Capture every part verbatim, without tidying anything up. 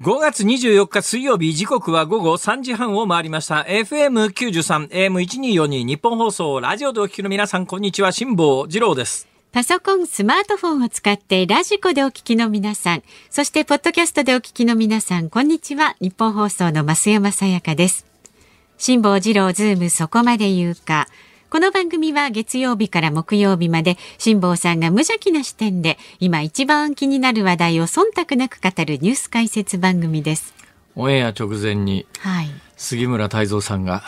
ごがつにじゅうよっか水曜日、時刻はごごさんじはんを回りました。 エフエムきゅうじゅうさん エーエムせんにひゃくよんじゅうに 日本放送ラジオでお聞きの皆さん、こんにちは。辛坊治郎です。パソコン、スマートフォンを使ってラジコでお聞きの皆さん、そしてポッドキャストでお聞きの皆さん、こんにちは。日本放送の増山さやかです。辛坊治郎ズームそこまで言うか。この番組は月曜日から木曜日まで、辛坊さんが無邪気な視点で今一番気になる話題を忖度なく語るニュース解説番組です。オンエア直前に、はい、杉村太蔵さんが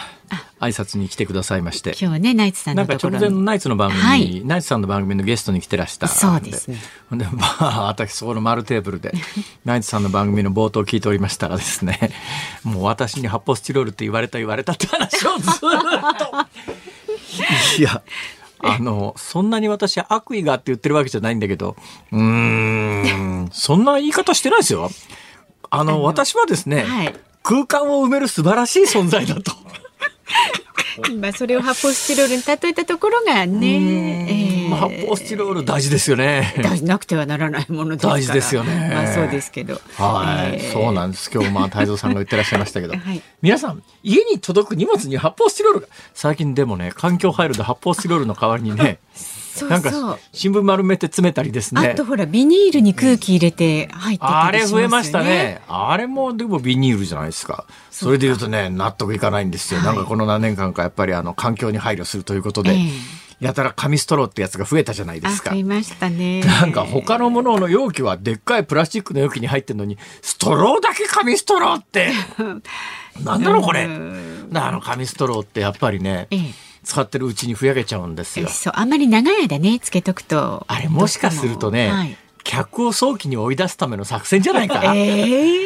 挨拶に来てくださいまして、今日ね、ナイツさんのところなんか直前のナイツの番組、はい、ナイツさんの番組のゲストに来てらしたんで、そうですね。で、まあ、私そこの丸テーブルでナイツさんの番組の冒頭を聞いておりましたらですね、もう私に発泡スチロールって言われた言われたって話をずっといや、あのそんなに私悪意があって言ってるわけじゃないんだけど、うーん、そんな言い方してないですよ。あの、あの私はですね、はい、空間を埋める素晴らしい存在だと今それを発泡スチロールに例えたところがね、えー、発泡スチロール大事ですよね。大事なくてはならないものですから。大事ですよね。まあそうですけど、はい、えー、そうなんです。今日、まあ、太蔵さんが言ってらっしゃいましたけど、はい、皆さん家に届く荷物に発泡スチロールが、最近でもね、環境配慮で発泡スチロールの代わりにねそうそう、なんか新聞丸めて詰めたりですね。あとほら、ビニールに空気入れて入ってたりしますよね。あれ増えましたね。あれもでもビニールじゃないですか。それで言うとね、納得いかないんですよ、はい、なんかこの何年間かやっぱりあの環境に配慮するということで、えー、やたら紙ストローってやつが増えたじゃないですか。増えましたね。なんか他のものの容器はでっかいプラスチックの容器に入ってるのに、ストローだけ紙ストローってなんだろうこれ。あの紙ストローってやっぱりね、えー使ってるうちにふやけちゃうんですよ。そう、あんまり長い間ねつけとくと、あれもしかするとね、はい、客を早期に追い出すための作戦じゃないか、えー、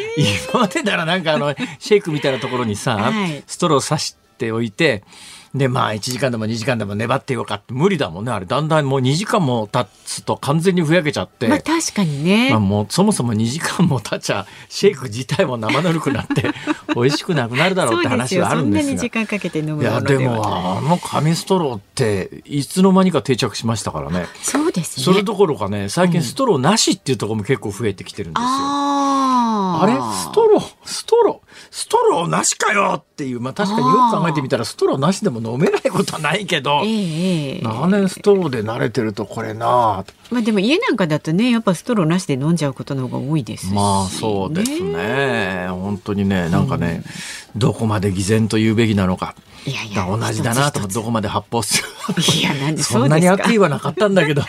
今までならなんかあのシェイクみたいなところにさ、はい、ストロー刺しておいて、でまあいちじかんでもにじかんでも粘ってようかって、無理だもんね。あれだんだんもうにじかんも経つと完全にふやけちゃって、まあ確かにね、まあ、もうそもそもにじかんも経っちゃシェイク自体も生ぬるくなって美味しくなくなるだろうって話はあるんですが、そんなに時間かけて飲むものではない。いやでもあの紙ストローっていつの間にか定着しましたからね。そうですね。それどころかね、最近ストローなしっていうところも結構増えてきてるんですよ、うん、あ, あれストローストローストローなしかよっていう、まあ確かによく考えてみたらストローなしでも飲めないことはないけど、えー、長年ストローで慣れてるとこれな、まあ、でも家なんかだとね、やっぱストローなしで飲んじゃうことの方が多いですし、まあそうですね、本当にね、なんかね、うん、どこまで偽善と言うべきなのか。いやいや、同じだなと、どこまで発泡するいやなんでそうですか。そんなに悪意はなかったんだけど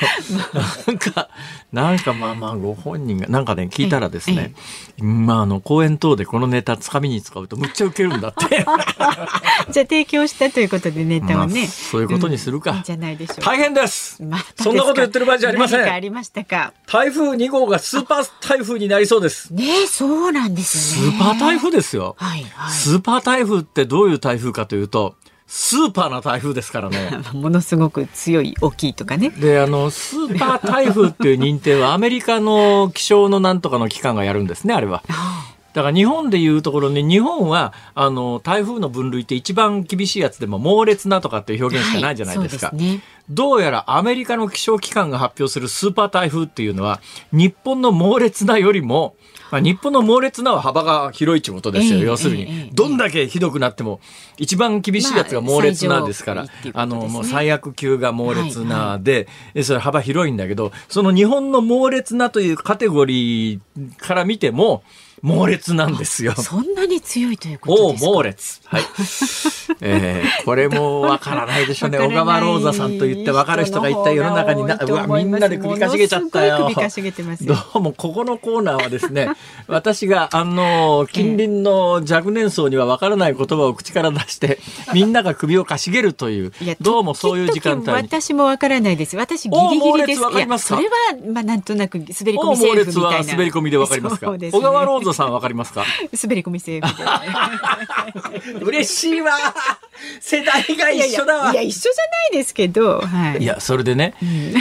なんかなんかまあまあご本人がなんかね、聞いたらですね、まああの公演等でこのネタつかみに使うとむっちゃウケるんだってじゃあ提供したということでネタをね、まあ、そういうことにするか、うん、じゃないでしょう。大変です。またですか。そんなこと言ってる場合じゃありません。何かありましたか。台風にごうがスーパー台風になりそうですね。そうなんですね。スーパー台風ですよ、はいはい、スーパー台風ってどういう台風かというと、スーパーな台風ですからねものすごく強い、大きいとかね。で、あのスーパー台風っていう認定はアメリカの気象のなんとかの機関がやるんですね、あれは。だから日本でいうところに、日本はあの台風の分類って一番厳しいやつでも猛烈なとかっていう表現しかないじゃないですか、はい、そうですね。どうやらアメリカの気象機関が発表するスーパー台風っていうのは、日本の猛烈なよりも、まあ、日本の猛烈なは幅が広いということですよ、えー、要するに、えー、どんだけひどくなっても一番厳しいやつが猛烈なですから、まあ、あのもう最悪級が猛烈なで、はいはい、それ幅広いんだけど、その日本の猛烈なというカテゴリーから見ても猛烈なんですよ。そんなに強いということですか。お猛烈、はいえー、これもわからないでしょうね小川ローザさんと言ってわかる人がいった世の中にな、うわみんなで首かしげちゃったよ。首かしげてますよ。どうもここのコーナーはですね私があの近隣の若年層にはわからない言葉を口から出してみんなが首をかしげるというどうもそういう時間帯に私もわからないです。私ギリギリです。いやそれは、まあ、なんとなく滑り込みセーフみたいな。猛烈は滑り込みでわかりますか。そうですね、小川ローザさんわかりますか。滑り込みセーフ嬉しいわ世代が一緒だわ。いやいや、いや一緒じゃないですけど、はい、いやそれでね、うん、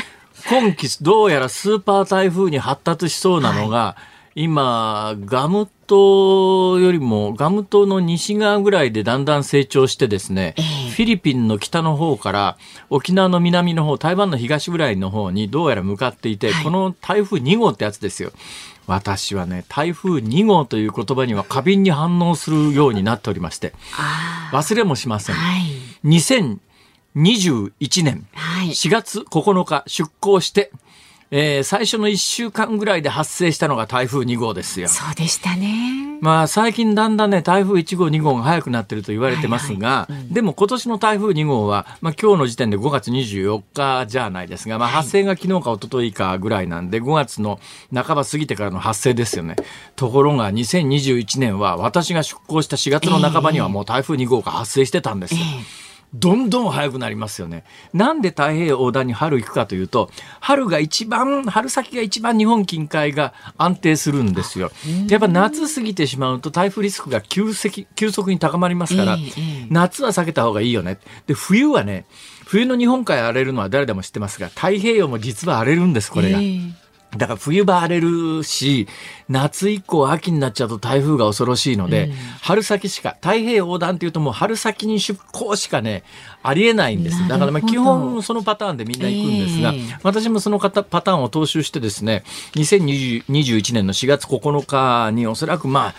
今期どうやらスーパー台風に発達しそうなのが、はい、今ガム島よりもガム島の西側ぐらいでだんだん成長してですね、えー、フィリピンの北の方から沖縄の南の方、台湾の東ぐらいの方にどうやら向かっていて、はい、この台風に号ってやつですよ。私はね、台風に号という言葉には過敏に反応するようになっておりまして、忘れもしません、はい、にせんにじゅういちねんしがつここのか出港して、えー、最初のいっしゅうかんぐらいで発生したのが台風に号ですよ。そうでしたね。まあ最近だんだんね、台風いち号に号が早くなってると言われてますが、はいはい、うん、でも今年の台風に号は、まあ、今日の時点でごがつにじゅうよっかじゃないですが、まあ、発生が昨日か一昨日かぐらいなんで、はい、ごがつの半ば過ぎてからの発生ですよね。ところがにせんにじゅういちねんは私が出港したしがつの半ばにはもう台風に号が発生してたんですよ、えーえーどんどん早くなりますよね。なんで太平洋横断に春行くかというと、春が一番、春先が一番日本近海が安定するんですよ。やっぱ夏過ぎてしまうと台風リスクが急速、急速に高まりますから、えー、夏は避けた方がいいよね。で、冬はね、冬の日本海荒れるのは誰でも知ってますが、太平洋も実は荒れるんです、これが。えーだから冬場荒れるし、夏以降秋になっちゃうと台風が恐ろしいので、うん、春先しか、太平洋横断っていうともう春先に出港しかね、ありえないんです。だからまあ基本そのパターンでみんな行くんですが、えー、私もそのパターンを踏襲してですね、にせんにじゅういちねんのしがつここのかにおそらくまあ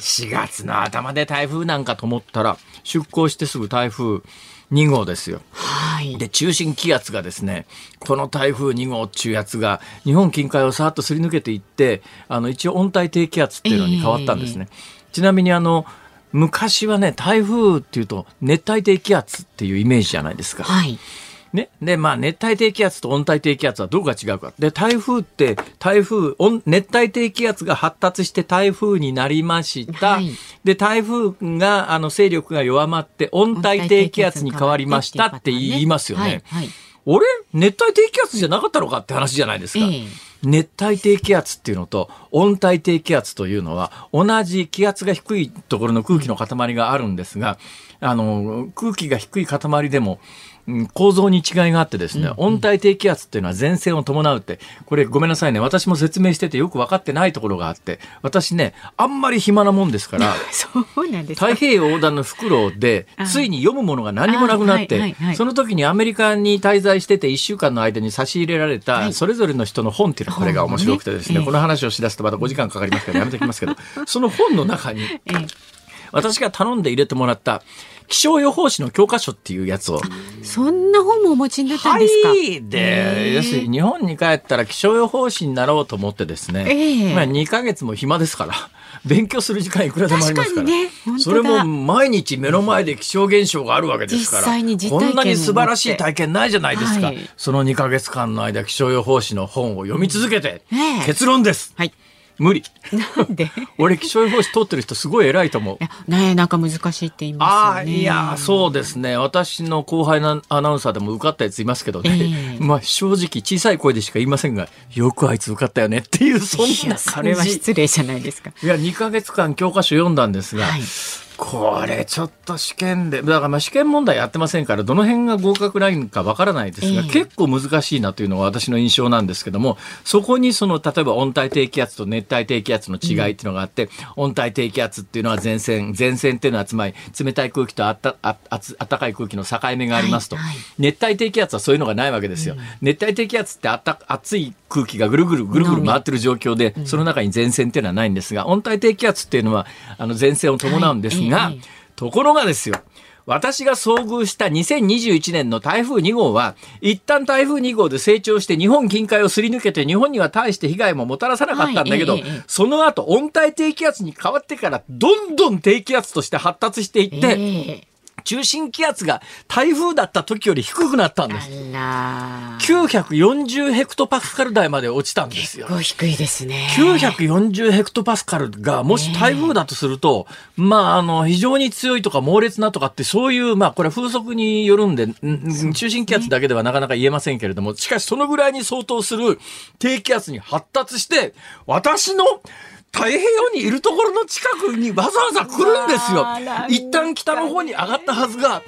しがつの頭で台風なんかと思ったら、出港してすぐ台風に号ですよ。はい、で中心気圧がですね、この台風に号っていうやつが日本近海をさーっとすり抜けていって、あの一応温帯低気圧っていうのに変わったんですね、えー、ちなみにあの昔はね、台風っていうと熱帯低気圧っていうイメージじゃないですか、はいね、でまあ、熱帯低気圧と温帯低気圧はどこが違うか。で台風って台風熱帯低気圧が発達して台風になりました、はい、で台風があの勢力が弱まって温帯低気圧に変わりましたって言いますよね。俺、熱帯低気圧じゃなかったのかって話じゃないですか、えー、熱帯低気圧っていうのと温帯低気圧というのは同じ気圧が低いところの空気の塊があるんですが、あの空気が低い塊でも構造に違いがあってですね、温帯低気圧っていうのは前線を伴うって、これごめんなさいね、私も説明しててよく分かってないところがあって、私ねあんまり暇なもんですからそうなんですか。太平洋横断のフクロウでついに読むものが何もなくなって、その時にアメリカに滞在してていっしゅうかんの間に差し入れられたそれぞれの人の本っていうのはこれが面白くてですね、この話をしだすとまたごじかんかかりますからやめておきますけどその本の中に私が頼んで入れてもらった気象予報士の教科書っていうやつを、そんな本もお持ちになったんですか。はい、で、要するに日本に帰ったら気象予報士になろうと思ってですね、えー、まあにかげつも暇ですから勉強する時間いくらでもありますから、ね、それも毎日目の前で気象現象があるわけですから、こんなに素晴らしい体験ないじゃないですか、はい、そのにかげつかんの間気象予報士の本を読み続けて、えー、結論です、はい、無理。なんで俺気象予報士通ってる人すごい偉いと思う。ね、なんか難しいって言いますよね。あ、いやそうですね、私の後輩のアナウンサーでも受かったやついますけどね、えー、まあ正直小さい声でしか言いませんが、よくあいつ受かったよねっていう、そんな感じ。いやそれは失礼じゃないですか。いやにかげつかん教科書読んだんですが、はい、これちょっと試験で、だからまあ試験問題やってませんからどの辺が合格ラインかわからないですが、えー、結構難しいなというのが私の印象なんですけども、そこにその例えば温帯低気圧と熱帯低気圧の違いっていうのがあって、うん、温帯低気圧っていうのは前線、前線っていうのはつまり冷たい空気とあった、あ、あつ、あったかい空気の境目がありますと、はいはい、熱帯低気圧はそういうのがないわけですよ、うん、熱帯低気圧ってあった、熱い空気がぐるぐるぐるぐる回ってる状況で、うん、その中に前線っていうのはないんですが、温帯低気圧っていうのはあの前線を伴うんですが、はいが、ところがですよ、私が遭遇したにせんにじゅういちねんの台風に号は一旦台風に号で成長して日本近海をすり抜けて日本には大して被害ももたらさなかったんだけど、はい、その後温帯低気圧に変わってからどんどん低気圧として発達していって、えー中心気圧が台風だった時より低くなったんです。きゅうひゃくよんじゅうヘクトパスカル台まで落ちたんですよ。結構低いですね。きゅうひゃくよんじゅうヘクトパスカルがもし台風だとすると、ね、まああの非常に強いとか猛烈なとかってそういうまあこれは風速によるんで、うん、中心気圧だけではなかなか言えませんけれども、しかしそのぐらいに相当する低気圧に発達して私の太平洋にいるところの近くにわざわざ来るんですよ。一旦北の方に上がったはずが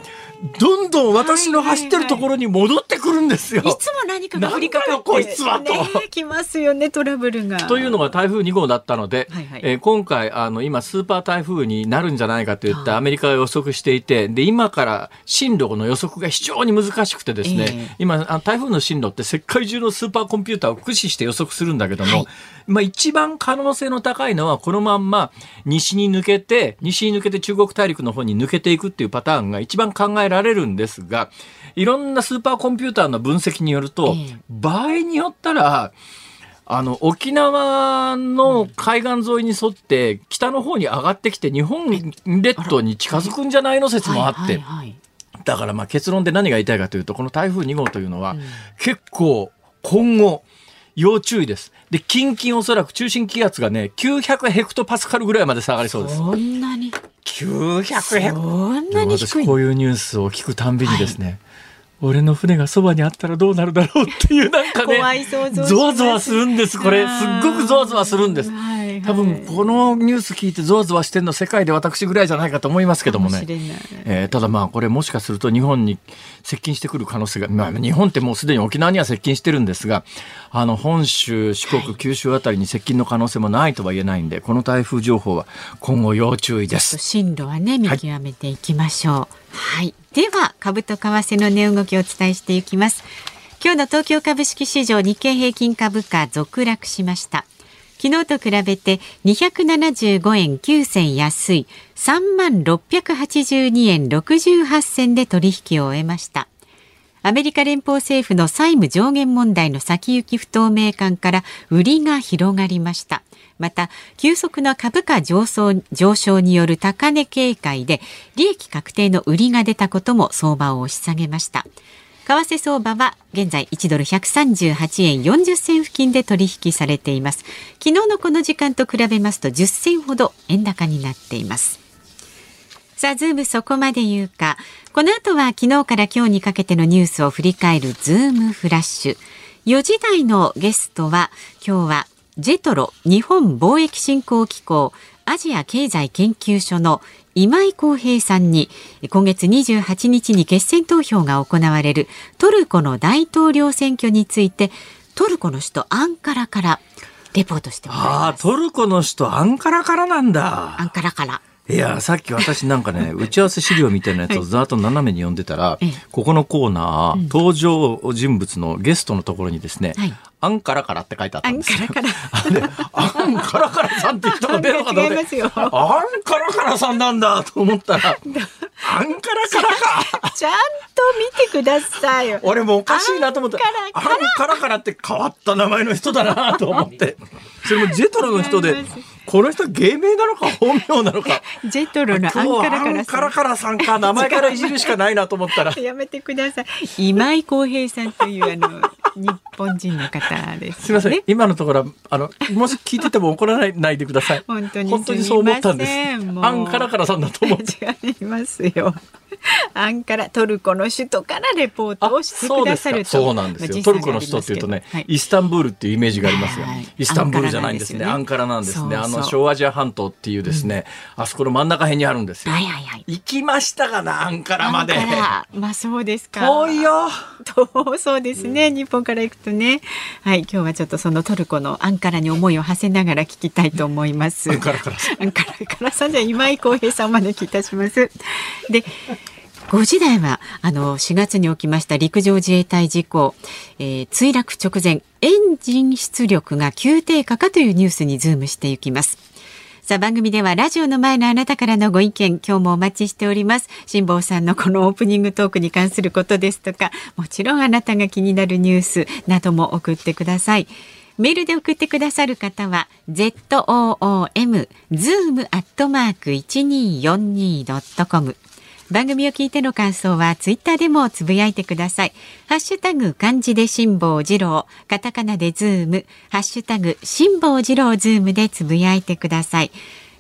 どんどん私の走ってるところに戻ってくるんですよ。はいはいはい、いつも何かが降りかかってこいつはと、ね、来ますよね、トラブルが。というのが台風に号だったので、はいはい、えー、今回あの今スーパー台風になるんじゃないかといったアメリカが予測していて、で今から進路の予測が非常に難しくてですね、えー、今あ台風の進路って世界中のスーパーコンピューターを駆使して予測するんだけども、はい、まあ、一番可能性の高いのはこのまんま西に抜けて西に抜けて中国大陸の方に抜けていくっていうパターンが一番考えられるんですが、いろんなスーパーコンピューターの分析によると、えー、場合によったらあの沖縄の海岸沿いに沿って北の方に上がってきて日本列島に近づくんじゃないの説もあって、だからまあ結論で何が言いたいかというと、この台風に号というのは結構今後要注意です。で、近々おそらく中心気圧がね、きゅうひゃくヘクトパスカルぐらいまで下がりそうです。そんなにきゅうひゃくヘクトパスカル。そんなに低い。私こういうニュースを聞くたんびにですね、はい、俺の船がそばにあったらどうなるだろうっていう、なんかね、怖い想像、ゾワゾワするんです。これすっごくゾワゾワするんです。多分このニュース聞いてゾワゾワしてるの世界で私ぐらいじゃないかと思いますけどもね、えー、ただまあこれもしかすると日本に接近してくる可能性が、まあ、日本ってもうすでに沖縄には接近してるんですが、あの本州四国九州あたりに接近の可能性もないとは言えないんで、この台風情報は今後要注意です。進路はね見極めていきましょう。はい、はい、では株と為替の値動きをお伝えしていきます。今日の東京株式市場、日経平均株価続落しました。昨日と比べてにひゃくななじゅうごえんきゅうせん安い さんまんろっぴゃくはちじゅうにえんろくじゅうはちせんで取引を終えました。アメリカ連邦政府の債務上限問題の先行き不透明感から売りが広がりました。また急速な株価上昇、上昇による高値警戒で利益確定の売りが出たことも相場を押し下げました。為替相場は現在いちドルひゃくさんじゅうはちえんよんじゅっせん付近で取引されています。昨日のこの時間と比べますとじゅっせんほど円高になっています。さあ、ズームそこまで言うか。この後は昨日から今日にかけてのニュースを振り返るズームフラッシュ。よじ台のゲストは、今日はジェトロ日本貿易振興機構アジア経済研究所の今井康平さんに、今月にじゅうはちにちに決選投票が行われるトルコの大統領選挙について、トルコの首都アンカラからレポートしてもらいます。ああ、トルコの首都アンカラからなんだ。アンカラから。いや、さっき私なんかね、打ち合わせ資料みたいなやつをざーっと斜めに読んでたら、はい、ここのコーナー、うん、登場人物のゲストのところにですね、はい、アンカラからって書いてあったんですよ。アンカラから。アンカラからさんって人が出るのかと思って、アンカラからさんなんだと思ったら、アンカラからか。ちゃんと見てくださいよ。俺もおかしいなと思った。アンカラからって変わった名前の人だなと思って。それもジェトロの人で、この人芸名なのか本名なのか。ジェトロのアンカラからさん。アンカラからさんか、名前からいじるしかないなと思ったら。やめてください。今井康平さんというあの日本人の方です、ね。すみません。今のところあのもし聞いてても怒らない、ないでください。本当に本当にそう思ったんです。アンカラからさんだと思って。違いますよ。アンカラ、トルコの首都からレポートをしてくださると。そうなんですよ。まあ、トルコの首都っていうとね、はい、イスタンブールっていうイメージがありますが、はい、イスタンブールじゃないんですね。アンカラなんですね。そうそう、あの小アジア半島っていうですね、うん、あそこの真ん中辺にあるんですよ。はいはいはい、行きましたかな、アンカラまで。アンカラ、まあそうですか。遠いよ。遠そうですね。日本から行くとね。はい、今日はちょっとそのトルコのアンカラに思いを馳せながら聞きたいと思います。アンカラからさん、アンカラからさんじゃ今井康平さんまで聞いたします。で。ごじ台はあのしがつに起きました陸上自衛隊事故、えー、墜落直前エンジン出力が急低下かというニュースにズームしていきます。さあ、番組ではラジオの前のあなたからのご意見、今日もお待ちしております。辛坊さんのこのオープニングトークに関することですとか、もちろんあなたが気になるニュースなども送ってください。メールで送ってくださる方は ズーム アットマーク いちにーよんにー ドットコム。番組を聞いての感想はツイッターでもつぶやいてください。ハッシュタグ漢字で辛坊治郎、カタカナでズーム、ハッシュタグ辛坊治郎ズームでつぶやいてください。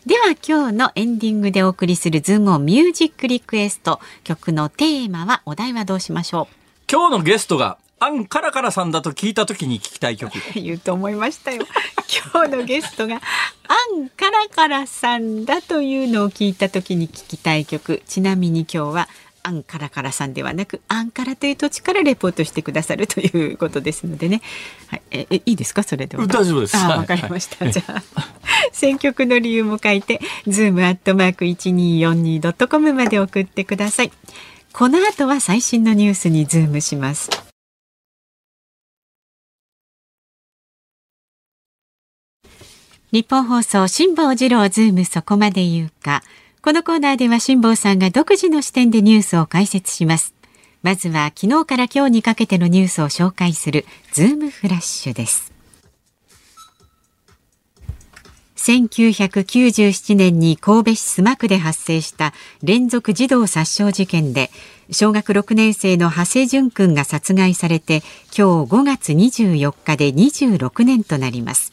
では今日のエンディングでお送りするズームオンミュージックリクエスト、曲のテーマは、お題はどうしましょう。今日のゲストがアンカラカラさんだと聞いたときに聞きたい曲。言うと思いましたよ。今日のゲストがアンカラカラさんだというのを聞いたときに聞きたい曲。ちなみに今日はアンカラカラさんではなくアンカラという土地からレポートしてくださるということですのでね、はい、ええいいですかそれでは。大丈夫です。あ、わかりました、はい、じゃあ選曲の理由も書いて ズームアットマークいちにーよんにードットコム まで送ってください。この後は最新のニュースにズームします。日本放送辛坊治郎ズームそこまで言うか。このコーナーでは辛坊さんが独自の視点でニュースを解説します。まずは昨日から今日にかけてのニュースを紹介するズームフラッシュです。せんきゅうひゃくきゅうじゅうななねんに神戸市須磨区で発生した連続児童殺傷事件で小学ろくねん生の土師淳君が殺害されて今日ごがつにじゅうよっかでにじゅうろくねんとなります。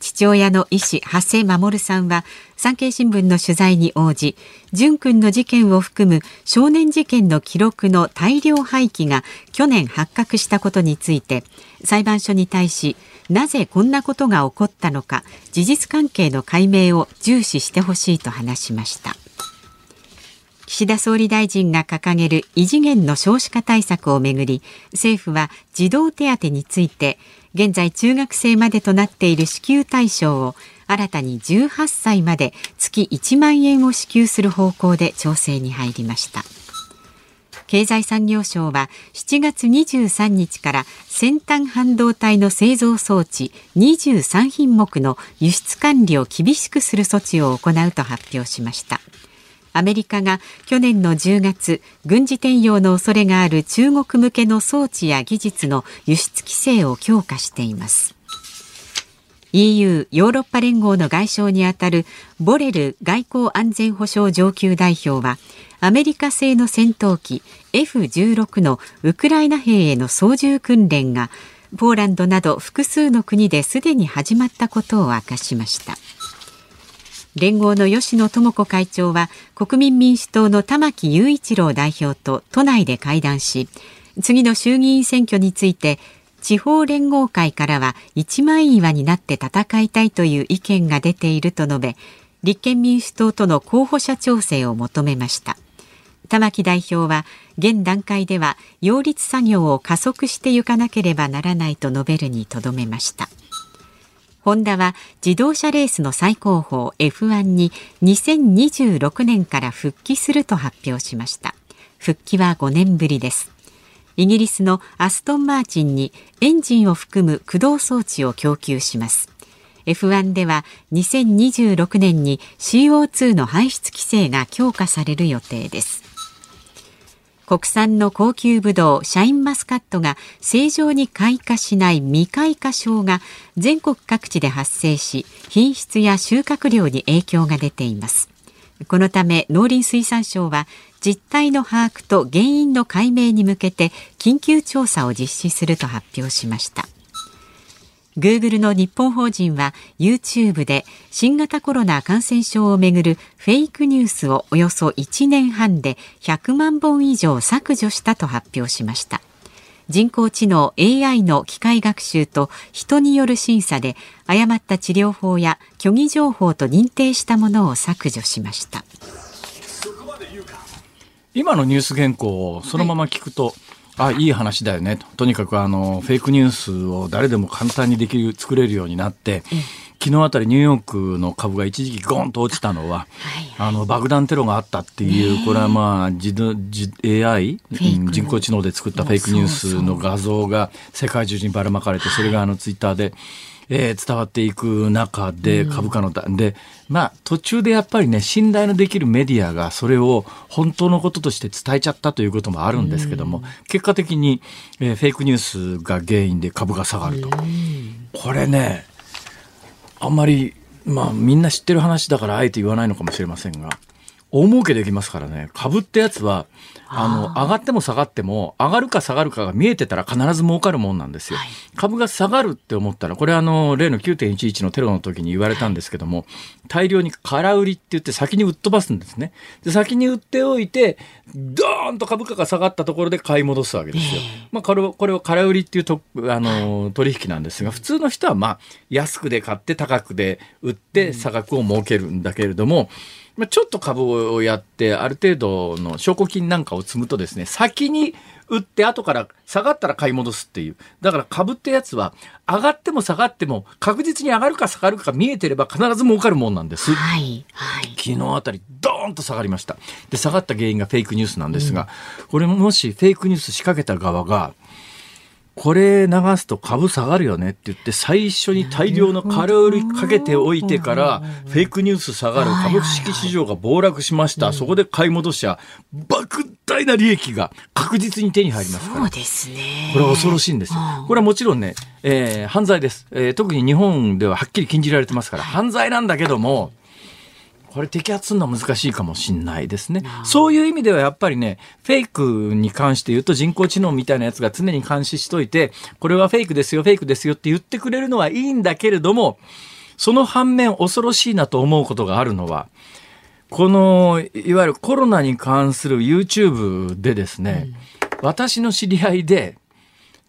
父親の医師土師守さんは産経新聞の取材に応じ、淳君の事件を含む少年事件の記録の大量廃棄が去年発覚したことについて裁判所に対し、なぜこんなことが起こったのか事実関係の解明を重視してほしいと話しました。岸田総理大臣が掲げる異次元の少子化対策をめぐり、政府は児童手当について現在中学生までとなっている支給対象を新たにじゅうはっさいまで月いちまんえんを支給する方向で調整に入りました。経済産業省はしちがつにじゅうさんにちから先端半導体の製造装置にじゅうさんひんもくの輸出管理を厳しくする措置を行うと発表しました。アメリカが去年のじゅうがつ、軍事転用の恐れがある中国向けの装置や技術の輸出規制を強化しています。イーユー ヨーロッパ連合の外相にあたるボレル外交安全保障上級代表は、アメリカ製の戦闘機 エフじゅうろく のウクライナ兵への操縦訓練がポーランドなど複数の国ですでに始まったことを明かしました。連合の吉野智子会長は国民民主党の玉木雄一郎代表と都内で会談し、次の衆議院選挙について地方連合会からは一枚岩になって戦いたいという意見が出ていると述べ、立憲民主党との候補者調整を求めました。玉木代表は現段階では擁立作業を加速していかなければならないと述べるにとどめました。ホンダは自動車レースの最高峰 エフワン ににせんにじゅうろくねんから復帰すると発表しました。復帰はごねんぶりです。イギリスのアストンマーチンにエンジンを含む駆動装置を供給します。エフワン ではにせんにじゅうろくねんに シーオーツー の排出規制が強化される予定です。国産の高級ブドウシャインマスカットが正常に開花しない未開花症が全国各地で発生し、品質や収穫量に影響が出ています。このため農林水産省は実態の把握と原因の解明に向けて緊急調査を実施すると発表しました。 Google の日本法人は YouTube で新型コロナ感染症をめぐるフェイクニュースをおよそいちねんはんでひゃくまんぼん以上削除したと発表しました。人工知能 エーアイ の機械学習と人による審査で誤った治療法や虚偽情報と認定したものを削除しました。今のニュース原稿をそのまま聞くと、はい、あ、いい話だよねと。とにかくあのフェイクニュースを誰でも簡単にできる作れるようになって、うん、昨日あたりニューヨークの株が一時期ゴーンと落ちたのは、あ、はいはい、あの爆弾テロがあったっていう、ね、これはまあ自自 エーアイ 人工知能で作ったフェイクニュースの画像が世界中にばらまかれて、それがあのツイッターで、はい、えー、伝わっていく中で株価の、うん、でまあ途中でやっぱりね、信頼のできるメディアがそれを本当のこととして伝えちゃったということもあるんですけども、うん、結果的に、えー、フェイクニュースが原因で株が下がると、うん、これね、あんまりまあみんな知ってる話だからあえて言わないのかもしれませんが、大儲けできますからね。株ってやつはあの上がっても下がっても、上がるか下がるかが見えてたら必ず儲かるもんなんですよ、はい、株が下がるって思ったら、これあの例の きゅうてんいちいち のテロの時に言われたんですけども、大量に空売りって言って先に売っ飛ばすんですね。で先に売っておいてドーンと株価が下がったところで買い戻すわけですよ、まあ、これをこれを空売りっていうとあの取引なんですが、普通の人はまあ安くで買って高くで売って差額を儲けるんだけれども、うん、まあ、ちょっと株をやってある程度の証拠金なんかをを積むとですね、先に売って後から下がったら買い戻すっていう。だから株ってやつは上がっても下がっても確実に上がるか下がるか見えてれば必ず儲かるもんなんです。はいはい、昨日あたりドーンと下がりました。で、下がった原因がフェイクニュースなんですが、うん、これもしフェイクニュース仕掛けた側がこれ流すと株下がるよねって言って最初に大量の金を売りかけておいてからフェイクニュース下がる、株式市場が暴落しました、そこで買い戻しは莫大な利益が確実に手に入りますから、そうですね、これは恐ろしいんですよ。これはもちろんね、えー、犯罪です、えー、特に日本でははっきり禁じられてますから犯罪なんだけども、これ摘発するのは難しいかもしれないですね。そういう意味ではやっぱりね、フェイクに関して言うと人工知能みたいなやつが常に監視しといて、これはフェイクですよ、フェイクですよって言ってくれるのはいいんだけれども、その反面恐ろしいなと思うことがあるのは、このいわゆるコロナに関する YouTube でですね、うん、私の知り合いで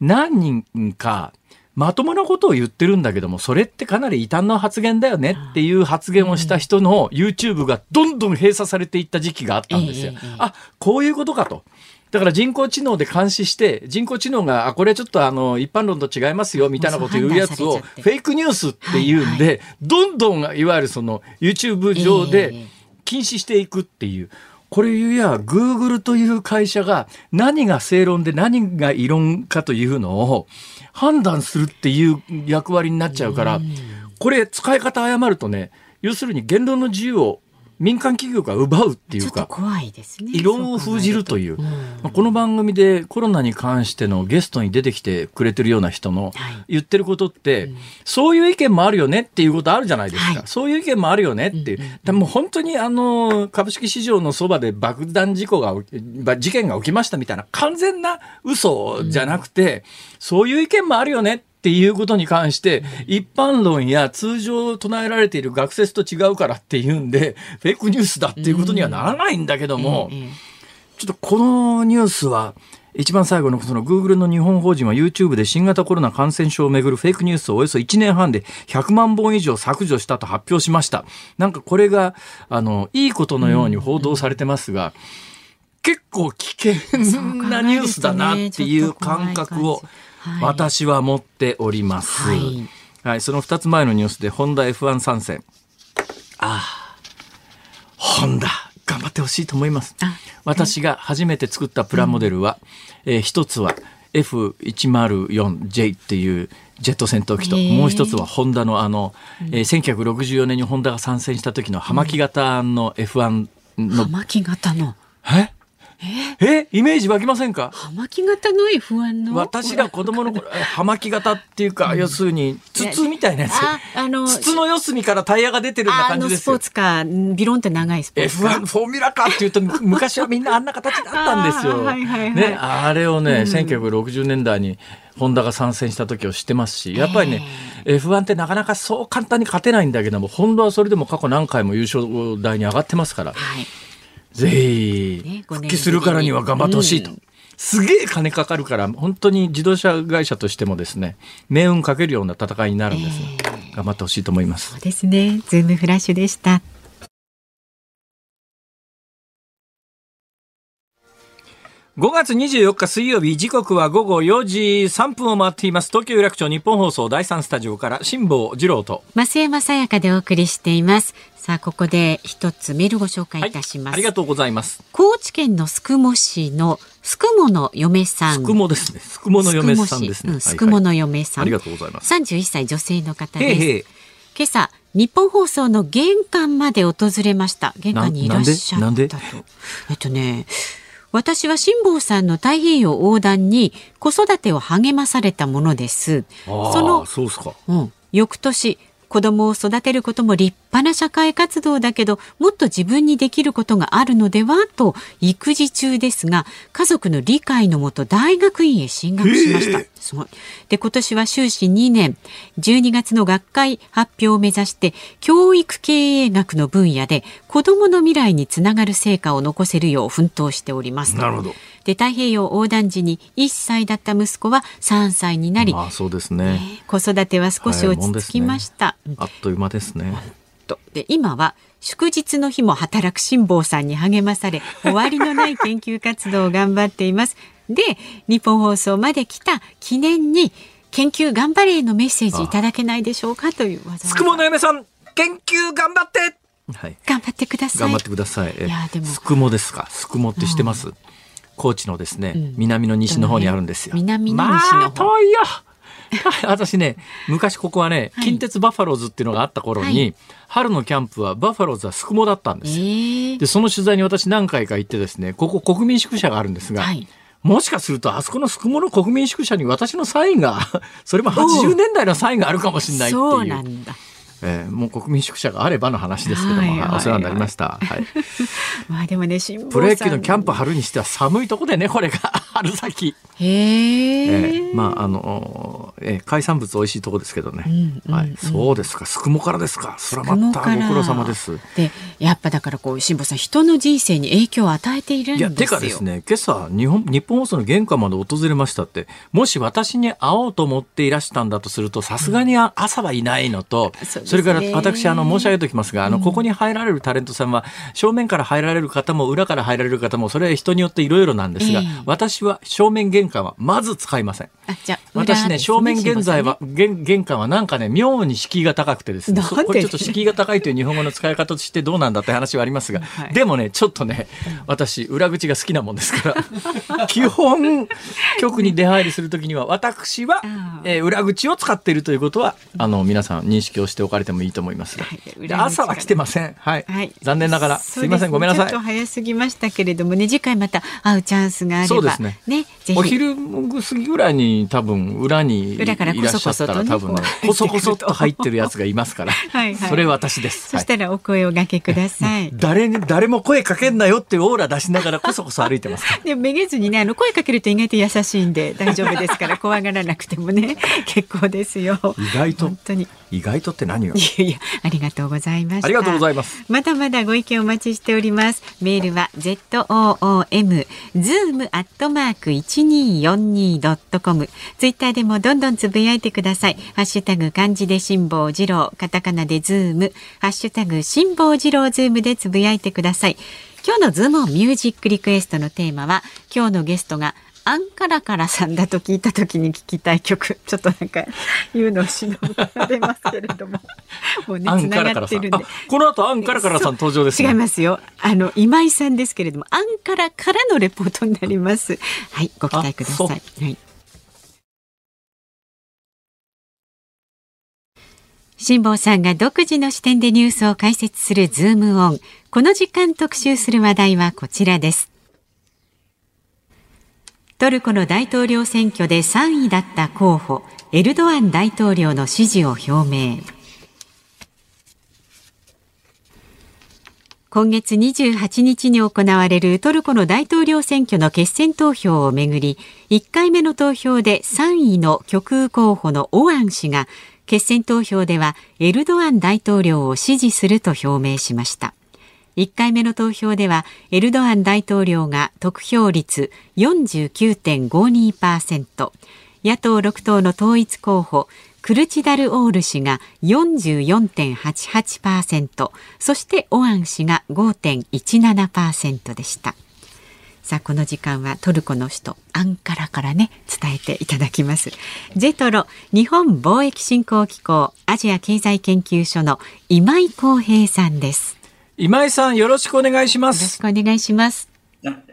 何人かまともなことを言ってるんだけども、それってかなり異端な発言だよねっていう発言をした人の YouTube がどんどん閉鎖されていった時期があったんですよ。あ、こういうことかと。だから人工知能で監視して、人工知能が、あ、これちょっとあの、一般論と違いますよ、みたいなこと言うやつを、フェイクニュースっていうんで、どんどん、いわゆるその YouTube 上で禁止していくっていう。これ言うや、Google という会社が何が正論で何が異論かというのを判断するっていう役割になっちゃうから、これ使い方誤るとね、要するに言論の自由を民間企業が奪うっていうか、怖いですね。異論を封じるという。この番組でコロナに関してのゲストに出てきてくれてるような人の言ってることって、はい、そういう意見もあるよねっていうことあるじゃないですか。はい、そういう意見もあるよねっていう。でも本当にあの、株式市場のそばで爆弾事故が、事件が起きましたみたいな完全な嘘じゃなくて、うん、そういう意見もあるよねってっていうことに関して、一般論や通常唱えられている学説と違うからっていうんで、フェイクニュースだっていうことにはならないんだけども、ちょっとこのニュースは、一番最後のその Google の日本法人は YouTube で新型コロナ感染症をめぐるフェイクニュースをおよそいちねんはんでひゃくまんぼん以上削除したと発表しました。なんかこれが、あの、いいことのように報道されてますが、結構危険なニュースだなっていう感覚を、私は持っております、はいはいはい、そのふたつまえのニュースでホンダ エフワン 参戦、ああホンダ頑張ってほしいと思います。私が初めて作ったプラモデルは、うん、えー、ひとつは エフいちまるよんジェイ っていうジェット戦闘機と、もう一つはホンダのあの、えー、せんきゅうひゃくろくじゅうよねんにホンダが参戦した時の葉巻型の エフワン の、うん、葉巻型のええ、イメージ湧きませんか？葉巻型の エフワン の、私ら子供の頃葉巻型っていうか、うん、要するに筒みたいなやつ、ああの筒の四隅からタイヤが出てるような感じですよ。あのスポーツカー、ビロンって長いスポーツカー、エフワン フォーミュラカーっていうと昔はみんなあんな形だったんですよ。あ、はいはいはい、ね、あれをね、うん、せんきゅうひゃくろくじゅうねんだいにホンダが参戦した時を知ってますし、やっぱりね、えー、エフワン ってなかなかそう簡単に勝てないんだけども、ホンダはそれでも過去何回も優勝台に上がってますから、はい、ぜひ復帰するからには頑張ってほしいと、うん、すげえ金かかるから本当に自動車会社としてもですね、命運かけるような戦いになるんです、えー、頑張ってほしいと思います。そうですね。ズームフラッシュでした。ごがつにじゅうよっか水曜日、時刻はごごよじさんぷんを回っています。東京有楽町日本放送だいさんスタジオから辛坊治郎と増山さやかでお送りしています。さあ、ここで一つメールご紹介いたします、はい、ありがとうございます。高知県の宿毛市の宿毛の嫁さん、宿毛ですね、宿毛の嫁さんですね、宿毛の嫁さん、ありがとうございます。さんじゅういっさい女性の方です。へーへー、今朝日本放送の玄関まで訪れました。玄関にいらっしゃったと。えっとね私は辛坊さんの太平洋横断に子育てを励まされたものです。あ、そのそうすか、うん、翌年子供を育てることも立派な社会活動だけど、もっと自分にできることがあるのではと育児中ですが、家族の理解のもと大学院へ進学しました、えー、すごい。で、今年は修士にねん、じゅうにがつの学会発表を目指して教育経営学の分野で子供の未来につながる成果を残せるよう奮闘しております。なるほど。で、太平洋横断時にいっさいだった息子はさんさいになり、まあそうですね、子育ては少し落ち着きました。あっという間ですね。トで、今は祝日の日も働く辛坊さんに励まされ終わりのない研究活動を頑張っています。で、日本放送まで来た記念に研究頑張れへのメッセージいただけないでしょうかというわざわざ。つくもの嫁さん、研究頑張って、はい、頑張ってください。頑張ってください。え、いやでもつくもですか。つくもって知ってます、うん、高知のですね、うん、南の西の方にあるんですよ。南の西の方、まあ遠いよ。私ね、昔ここはね、はい、近鉄バファローズっていうのがあった頃に、はい、春のキャンプはバファローズは宿毛だったんですよ、えー、でその取材に私何回か行ってですね、ここ国民宿舎があるんですが、はい、もしかするとあそこの宿毛の国民宿舎に私のサインがそれもはちじゅうねんだいのサインがあるかもしれないっていう。そうなんだ。えー、もう国民宿舎があればの話ですけども、はいはい、お世話になりました、はい。まあでもね、辛坊さんプロ野球のキャンプ春にしては寒いとこでね、これが春先、へー、えー、まああの、えー、海産物美味しいとこですけどね、うんうんうん、はい、そうですか。宿毛からですか。そらまたご苦労様です。で、やっぱだからこう辛坊さん、人の人生に影響を与えているんですよ。いやてかですね、今朝日本、日本放送の玄関まで訪れましたって、もし私に会おうと思っていらしたんだとすると、さすがに朝はいないのと、うん、それから私あの申し上げておきますが、あのここに入られるタレントさんは正面から入られる方も裏から入られる方も、それは人によっていろいろなんですが、えー、私は正面玄関はまず使いません。あ、じゃあ私 ね, ね正面現在は、ね、玄関はなんかね、妙に敷居が高くてですね、これちょっと敷居が高いという日本語の使い方としてどうなんだって話はありますが、はい、でもねちょっとね、私裏口が好きなもんですから基本局に出入りするときには私は、えー、裏口を使っているということはあの皆さん認識をしておかれてもいいと思いますが、はい、朝は来てません、はいはい、残念ながら、すいません、ごめんなさい。ちょっと早すぎましたけれどもね、次回また会うチャンスがあれば、そうですね、ね、ぜひお昼過ぎぐらいに多分裏にいらっしゃったら、多分こそこそと入ってるやつがいますからはい、はい、それ私です、はい、そしたらお声をかけください。誰に誰も声かけんなよっていうオーラ出しながらこそこそ歩いてますでめげずにね、あの声かけると意外と優しいんで大丈夫ですから怖がらなくてもね結構ですよ。意外と、本当に意外とって何よ。いやいや、ありがとうございました。ありがとうございます。まだまだご意見お待ちしております。メールは ズーム アットマーク いちにーよんにー ドットコム。ツイッターでもどんどんつぶやいてください。ハッシュタグ漢字で辛坊治郎、カタカナでズーム、ハッシュタグ辛坊治郎ズームでつぶやいてください。今日のズームオンミュージックリクエストのテーマは、今日のゲストがアンカラカラさんだと聞いたときに聞きたい曲、ちょっとなんか言うのを忍ばれますけれども、もうねつながってるんで、この後アンカラカラさん登場です、ね、違いますよ、あの今井さんですけれども、アンカラからのレポートになります。はい、ご期待ください。はい。辛坊さんが独自の視点でニュースを解説するズームオン。この時間特集する話題はこちらです。トルコの大統領選挙でさんいだった候補、エルドアン大統領の支持を表明。今月にじゅうはちにちに行われるトルコの大統領選挙の決選投票をめぐり、いっかいめの投票でさんいの極右候補のオアン氏が、決選投票ではエルドアン大統領を支持すると表明しました。いっかいめの投票ではエルドアン大統領が得票率 よんじゅうきゅうてんごにーパーセント、 野党ろく党の統一候補クルチダルオール氏が よんじゅうよんてんはちはちパーセント、 そしてオアン氏が ごてんいちななパーセント でした。さあ、この時間はトルコの首都アンカラからね伝えていただきます。ジェトロ日本貿易振興機構アジア経済研究所の今井浩平さんです。今井さん、よろしくお願いします。よろしくお願いします。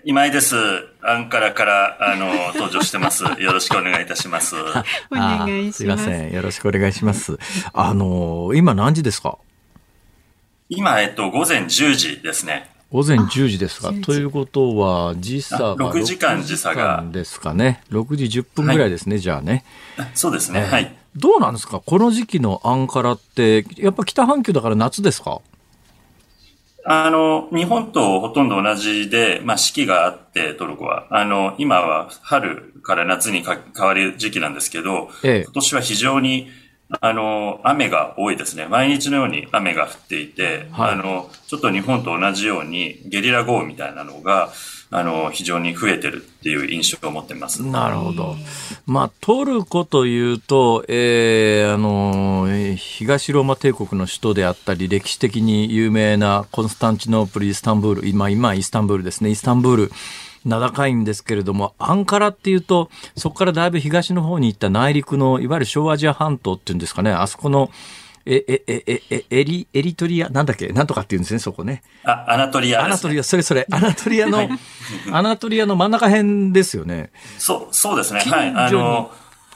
今井です。アンカラからあの登場してます。よろしくお願いいたします。お願いします。すいません、よろしくお願いします。あの今何時ですか？今、えっと、ごぜんじゅうじですね。ごぜんじゅうじですか。ということは時差がろくじかん時差がですかね。ろくじじゅっぷんぐらいですね、はい、じゃあね。そうですね、えー、はい。どうなんですか、この時期のアンカラってやっぱ北半球だから夏ですか？あの、日本とほとんど同じで、まあ、四季があって、トルコは。あの、今は春から夏に変わる時期なんですけど、ええ、今年は非常にあの雨が多いですね。毎日のように雨が降っていて、はい、あのちょっと日本と同じようにゲリラ豪雨みたいなのがあの非常に増えてるっていう印象を持ってます。なるほど。まあ、トルコというと、えー、あの東ローマ帝国の首都であったり、歴史的に有名なコンスタンチノープル、イスタンブール、今今イスタンブールですね。イスタンブール名高いんですけれども、アンカラっていうとそこからだいぶ東の方に行った内陸のいわゆる小アジア半島っていうんですかね、あそこのええええエリエリトリアなんだっけ、なんとかっていうんですね、そこね。あ、アナトリアです、ね、アナトリア、それそれアナトリアの、はい、アナトリアの真ん中辺ですよね。そうそうですね。はい、あの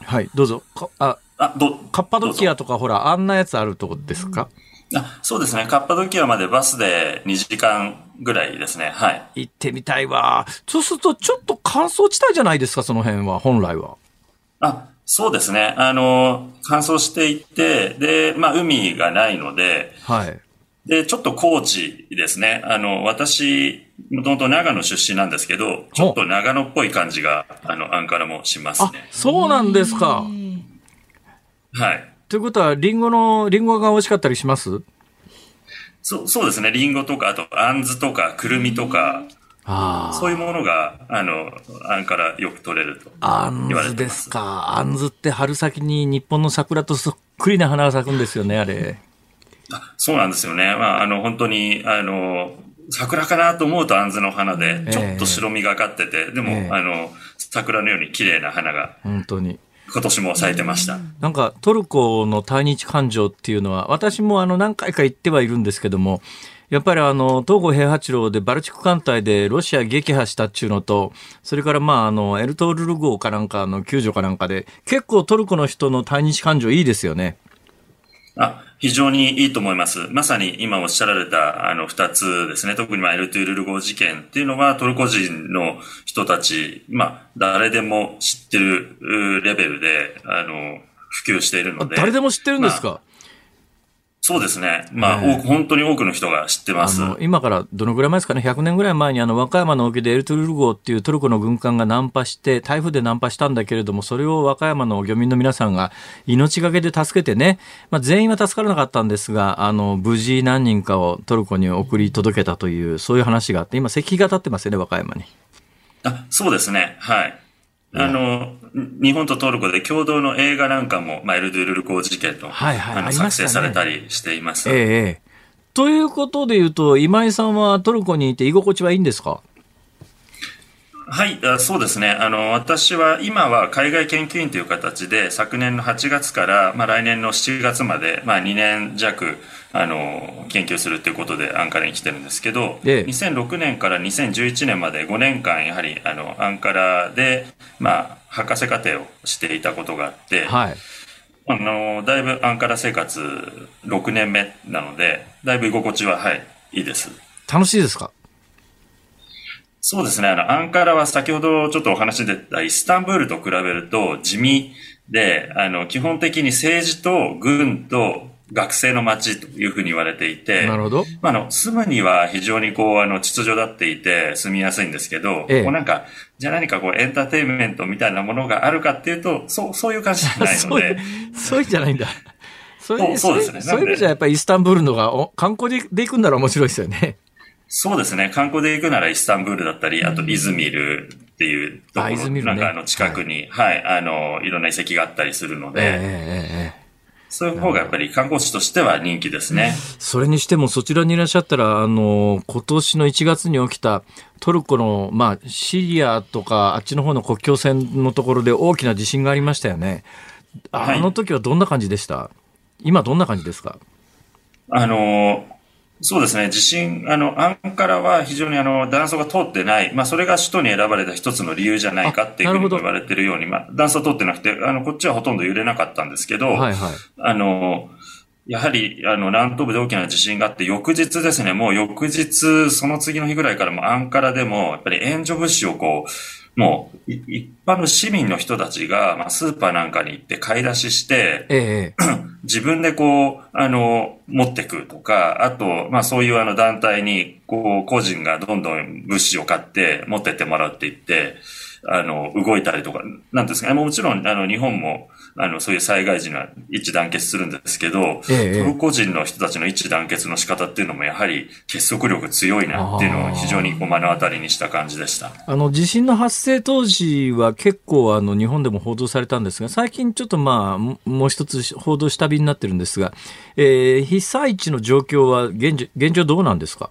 はいどうぞ。ああどカッパドキアとかほらあんなやつあるとこですか。あ、そうですね。カッパドキアまでバスでにじかんぐらいですね。はい。行ってみたいわ。そうするとちょっと乾燥地帯じゃないですか、その辺は本来は。あ、そうですね。あの乾燥していて、でまあ海がないので、はい。でちょっと高地ですね。あの私もともと長野出身なんですけど、ちょっと長野っぽい感じがあのアンカラもしますね。あ、そうなんですか。はい。ということはリンゴのリンゴが美味しかったりします？そう、そうですね。リンゴとかあとあんずとかくるみとか、あそういうものがあのあんからよく取れると言われてます。あんずですか。あんずって春先に日本の桜とそっくりな花が咲くんですよね、あれ。あ、そうなんですよね。まああの本当にあの桜かなと思うとあんずの花でちょっと白みがかってて、えー、でも、えー、あの桜のように綺麗な花が。本当に。今年も咲いてました。なんかトルコの対日感情っていうのは私もあの何回か行ってはいるんですけども、やっぱりあの東郷平八郎でバルチック艦隊でロシア撃破したっちゅうのと、それからまああのエルトールル号かなんかの救助かなんかで結構トルコの人の対日感情いいですよね。あ、非常にいいと思います。まさに今おっしゃられたあの二つですね。特にまあエルトゥール号事件っていうのはトルコ人の人たち、まあ誰でも知ってるレベルであの普及しているので。誰でも知ってるんですか？まあ、そうですね。まあ、えー、本当に多くの人が知ってます。あの今からどのぐらい前ですかね。ひゃくねんぐらい前にあの和歌山の沖でエルトゥール号っていうトルコの軍艦が難破して台風で難破したんだけれども、それを和歌山の漁民の皆さんが命がけで助けてね、まあ、全員は助からなかったんですが、あの無事何人かをトルコに送り届けたという、そういう話があって、今石碑が立ってますよね、和歌山に。あ、そうですね。はい。あの、日本とトルコで共同の映画なんかも、まあ、エルドゥール号事件の、はいはい、あの、作成されたりしています。ええええ、ということでいうと、今井さんはトルコにいて居心地はいいんですか？はい、あ、そうですね。あの、私は今は海外研究員という形で、昨年のはちがつから、まあ、来年のしちがつまで、まあ、にねんじゃく、あの、研究するということでアンカラに来てるんですけど、ええ、にせんろくねんからにせんじゅういちねんまでごねんかん、やはり、あの、アンカラで、まあ、博士課程をしていたことがあって、はい、あの、だいぶアンカラ生活ろくねんめなので、だいぶ居心地は、はい、いいです。楽しいですか？そうですね。あの、アンカラは先ほどちょっとお話でたイスタンブールと比べると地味で、あの、基本的に政治と軍と学生の街というふうに言われていて、なるほど。まあ、あの、住むには非常にこう、あの、秩序だっていて住みやすいんですけど、ええ、こうなんか、じゃあ何かこうエンターテインメントみたいなものがあるかっていうと、そう、そういう感じじゃないので。そう、そうじゃないんだ。そういう、そうですね。そういう意味じゃやっぱりイスタンブールのがお観光で、で行くんなら面白いですよね。そうですね。観光で行くならイスタンブールだったり、あとイズミルっていうところ、ね、なんかあの近くに、はい、はい、あの、いろんな遺跡があったりするので、えー、そういう方がやっぱり観光地としては人気ですね。それにしてもそちらにいらっしゃったら、あの、今年のいちがつに起きたトルコの、まあ、シリアとか、あっちの方の国境線のところで大きな地震がありましたよね。あの時はどんな感じでした？はい、今どんな感じですか？あの、そうですね。地震、あの、アンカラは非常にあの、断層が通ってない。まあ、それが首都に選ばれた一つの理由じゃないかっていうふうに言われてるように、まあ、断層通ってなくて、あの、こっちはほとんど揺れなかったんですけど、はいはい、あの、やはり、あの、南東部で大きな地震があって、翌日ですね、もう翌日、その次の日ぐらいからもアンカラでも、やっぱり援助物資をこう、もう、一般の市民の人たちが、まあ、スーパーなんかに行って買い出しして、ええ、自分でこう、あの、持ってくとか、あと、まあそういうあの団体に、こう、個人がどんどん物資を買って持ってってもらうって言って、あの、動いたりとか、なんですかね。もちろん、あの、日本も、あの、そういう災害時には一致団結するんですけど、ええ、トルコ人の人たちの一致団結の仕方っていうのも、やはり結束力強いなっていうのを非常にこう目の当たりにした感じでした。あの、地震の発生当時は結構、あの、日本でも報道されたんですが、最近ちょっとまあ、もう一つ報道下火になってるんですが、えー、被災地の状況は現状、現状どうなんですか？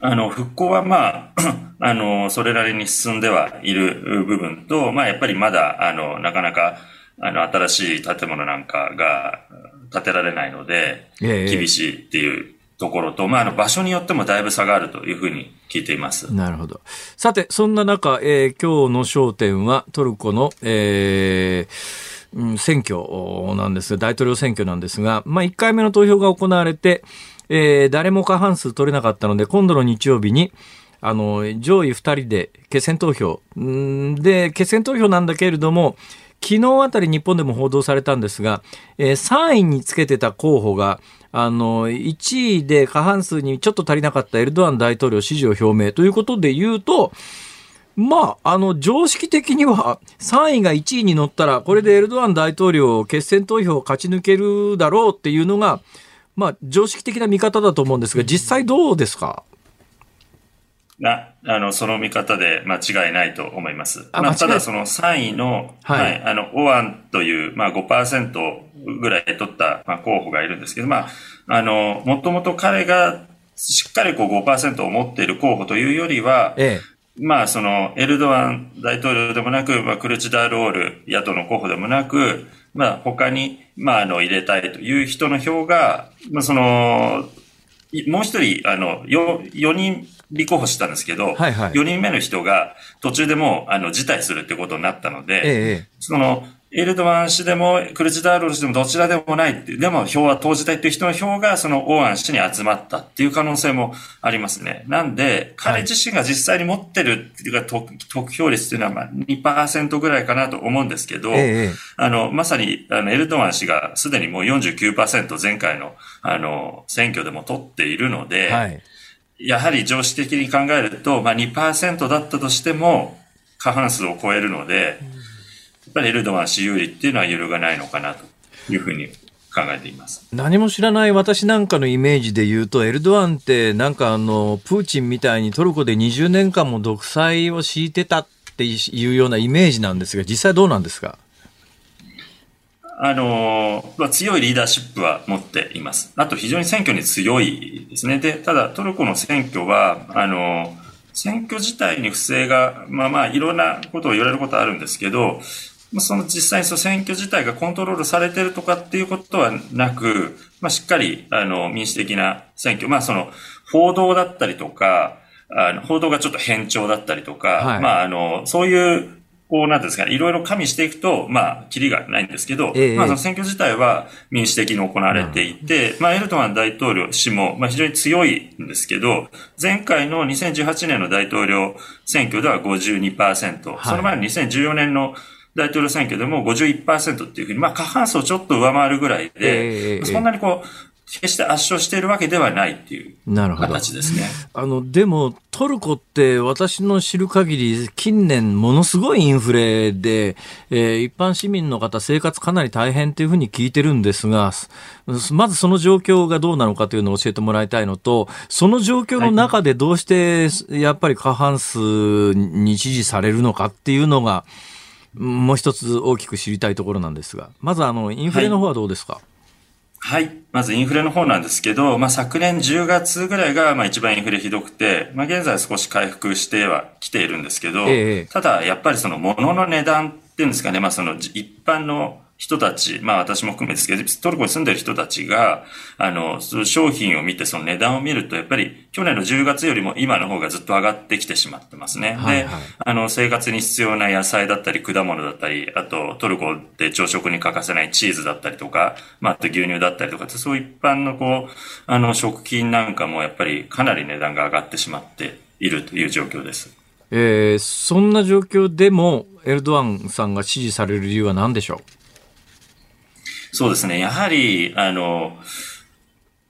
あの、復興はまあ、あの、それなりに進んではいる部分と、まあやっぱりまだ、あの、なかなか、あの、新しい建物なんかが建てられないので、厳しいっていうところと、ええ、まああの、場所によってもだいぶ差があるというふうに聞いています。なるほど。さて、そんな中、えー、今日の焦点はトルコの、えー、選挙なんです、大統領選挙なんですが、まあ、いっかいめの投票が行われて、えー、誰も過半数取れなかったので、今度の日曜日にあの上位ふたりで決選投票で、決選投票なんだけれども、昨日あたり日本でも報道されたんですが、えー、さんいにつけてた候補があのいちいで過半数にちょっと足りなかったエルドアン大統領支持を表明ということで言うと、まあ、あの、常識的にはさんいがいちいに乗ったら、これでエルドアン大統領を決選投票を勝ち抜けるだろうっていうのが、まあ、常識的な見方だと思うんですが、実際どうですか？な、あの、その見方で間違いないと思います。まあ、ただそのさんいの、はい、はい、あの、オアンという、まあ ごパーセント ぐらい取った、まあ、候補がいるんですけど、まあ、あの、もともと彼がしっかりこう ごパーセント を持っている候補というよりは、ええ、まあ、その、エルドアン大統領でもなく、まあ、クルチダールオール、野党の候補でもなく、まあ、他に、まあ、あの、入れたいという人の票が、まあ、その、もう一人、あの、よにん立候補したんですけど、はいはい、よにんめの人が途中でもう、あの、辞退するってことになったので、ええ、その、エルドアン氏でも、クルチダール氏でもどちらでもないって、でも票は投じたいっていう人の票がそのオアン氏に集まったっていう可能性もありますね。なんで、彼自身が実際に持ってるっていうか、はい、得票率っていうのはまあ にパーセント ぐらいかなと思うんですけど、ええ、あの、まさに、あの、エルドアン氏がすでにもう よんじゅうきゅうパーセント 前回の、あの、選挙でも取っているので、はい、やはり常識的に考えると、まあ にパーセント だったとしても、過半数を超えるので、うん、やっぱりエルドアン氏有利っていうのは揺るがないのかなというふうに考えています。何も知らない私なんかのイメージで言うと、エルドアンってなんかあのプーチンみたいにトルコでにじゅうねんかんも独裁を敷いてたっていうようなイメージなんですが、実際どうなんですか？あの、まあ、強いリーダーシップは持っています。あと非常に選挙に強いですね。で、ただトルコの選挙はあの選挙自体に不正がまあまあいろんなことを言われることあるんですけど、その実際にその選挙自体がコントロールされているとかっていうことはなく、まあ、しっかり、あの、民主的な選挙、まあ、その、報道だったりとか、あの、報道がちょっと偏重だったりとか、はい、まあ、あの、そういう、こう、なんですかね、いろいろ加味していくと、まあ、キリがないんですけど、ええ、まあ、その選挙自体は民主的に行われていて、うん、まあ、エルドアン大統領氏も、まあ、非常に強いんですけど、前回のにせんじゅうはちねんの大統領選挙では ごじゅうにパーセント、はい、その前のにせんじゅうよねんの大統領選挙でも ごじゅういちパーセント っていうふうに、まあ過半数をちょっと上回るぐらいで、えー、そんなにこう、決して圧勝しているわけではないっていう形ですね。あの、でもトルコって私の知る限り近年ものすごいインフレで、えー、一般市民の方生活かなり大変というふうに聞いてるんですが、まずその状況がどうなのかというのを教えてもらいたいのと、その状況の中でどうしてやっぱり過半数に支持されるのかっていうのがもう一つ大きく知りたいところなんですが、まずあのインフレの方はどうですか？はい、はい、まずインフレの方なんですけど、まあ、昨年じゅうがつぐらいがまあ一番インフレひどくて、まあ、現在少し回復してはきているんですけど、ええ、ただやっぱりその物の値段っていうんですかね、まあ、その一般の人たち、まあ私も含めですけど、トルコに住んでる人たちが、あの、商品を見てその値段を見ると、やっぱり去年のじゅうがつよりも今の方がずっと上がってきてしまってますね。はいはい、で、あの、生活に必要な野菜だったり、果物だったり、あとトルコで朝食に欠かせないチーズだったりとか、まあ、あと牛乳だったりとか、そういう一般のこう、あの、食品なんかもやっぱりかなり値段が上がってしまっているという状況です。えー、そんな状況でもエルドアンさんが支持される理由は何でしょう？そうですね。やはり、あの、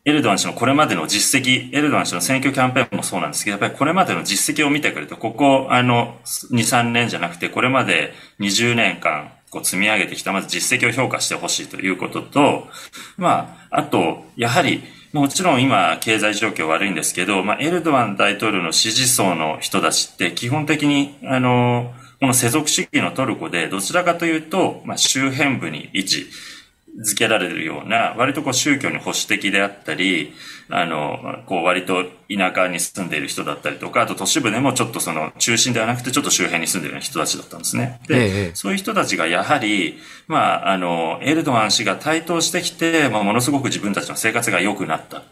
エルドアン氏のこれまでの実績、エルドアン氏の選挙キャンペーンもそうなんですけど、やっぱりこれまでの実績を見てくると、ここ、あの、に、さんねんじゃなくて、これまでにじゅうねんかん、こう積み上げてきた、まず実績を評価してほしいということと、まあ、あと、やはり、もちろん今、経済状況悪いんですけど、まあ、エルドアン大統領の支持層の人たちって、基本的に、あの、この世俗主義のトルコで、どちらかというと、まあ、周辺部に位置付けられるような、割とこう宗教に保守的であったり、あの、こう割と田舎に住んでいる人だったりとか、あと都市部でもちょっとその中心ではなくてちょっと周辺に住んでいるような人たちだったんですね。で、ええ、そういう人たちがやはり、まあ、あの、エルドアン氏が台頭してきて、まあ、ものすごく自分たちの生活が良くなった。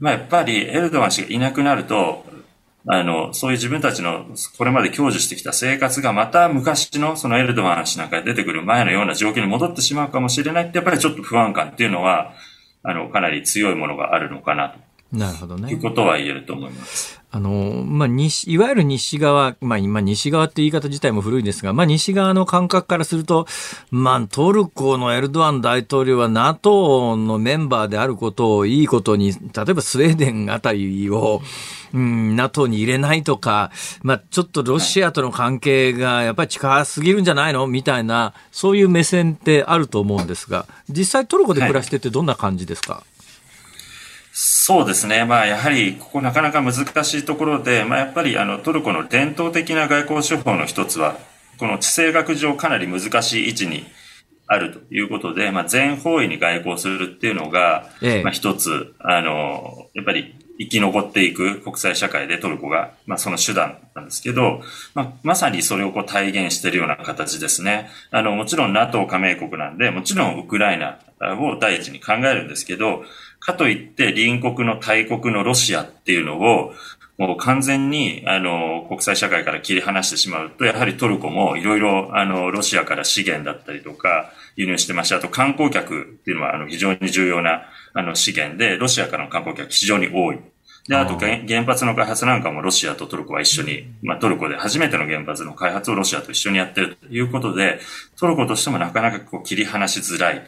まあ、やっぱりエルドアン氏がいなくなると、あの、そういう自分たちのこれまで享受してきた生活がまた昔のそのエルドアン氏なんか出てくる前のような状況に戻ってしまうかもしれないって、やっぱりちょっと不安感っていうのは、あの、かなり強いものがあるのかなと。なるほどね。いうことは言えると思います。あの、まあ、西、いわゆる西側、まあ、今西側って言い方自体も古いですが、まあ、西側の感覚からすると、まあ、トルコのエルドアン大統領は ナトー のメンバーであることをいいことに、例えばスウェーデンあたりを、うん、ナトー に入れないとか、まあ、ちょっとロシアとの関係がやっぱり近すぎるんじゃないのみたいな、そういう目線ってあると思うんですが、実際トルコで暮らしててどんな感じですか？はい、そうですね。まあ、やはり、ここなかなか難しいところで、まあ、やっぱり、あの、トルコの伝統的な外交手法の一つは、この地政学上かなり難しい位置にあるということで、まあ、全方位に外交するっていうのが、ええ、まあ、一つ、あの、やっぱり生き残っていく国際社会でトルコが、まあ、その手段なんですけど、まあ、まさにそれをこう体現しているような形ですね。あの、もちろん ナトー 加盟国なんで、もちろんウクライナを第一に考えるんですけど、かといって隣国の大国のロシアっていうのをもう完全にあの国際社会から切り離してしまうと、やはりトルコもいろいろあのロシアから資源だったりとか輸入してまして、あと観光客っていうのはあの非常に重要なあの資源で、ロシアからの観光客非常に多い。で、あと原発の開発なんかもロシアとトルコは一緒に、まあトルコで初めての原発の開発をロシアと一緒にやってるということで、トルコとしてもなかなかこう切り離しづらい。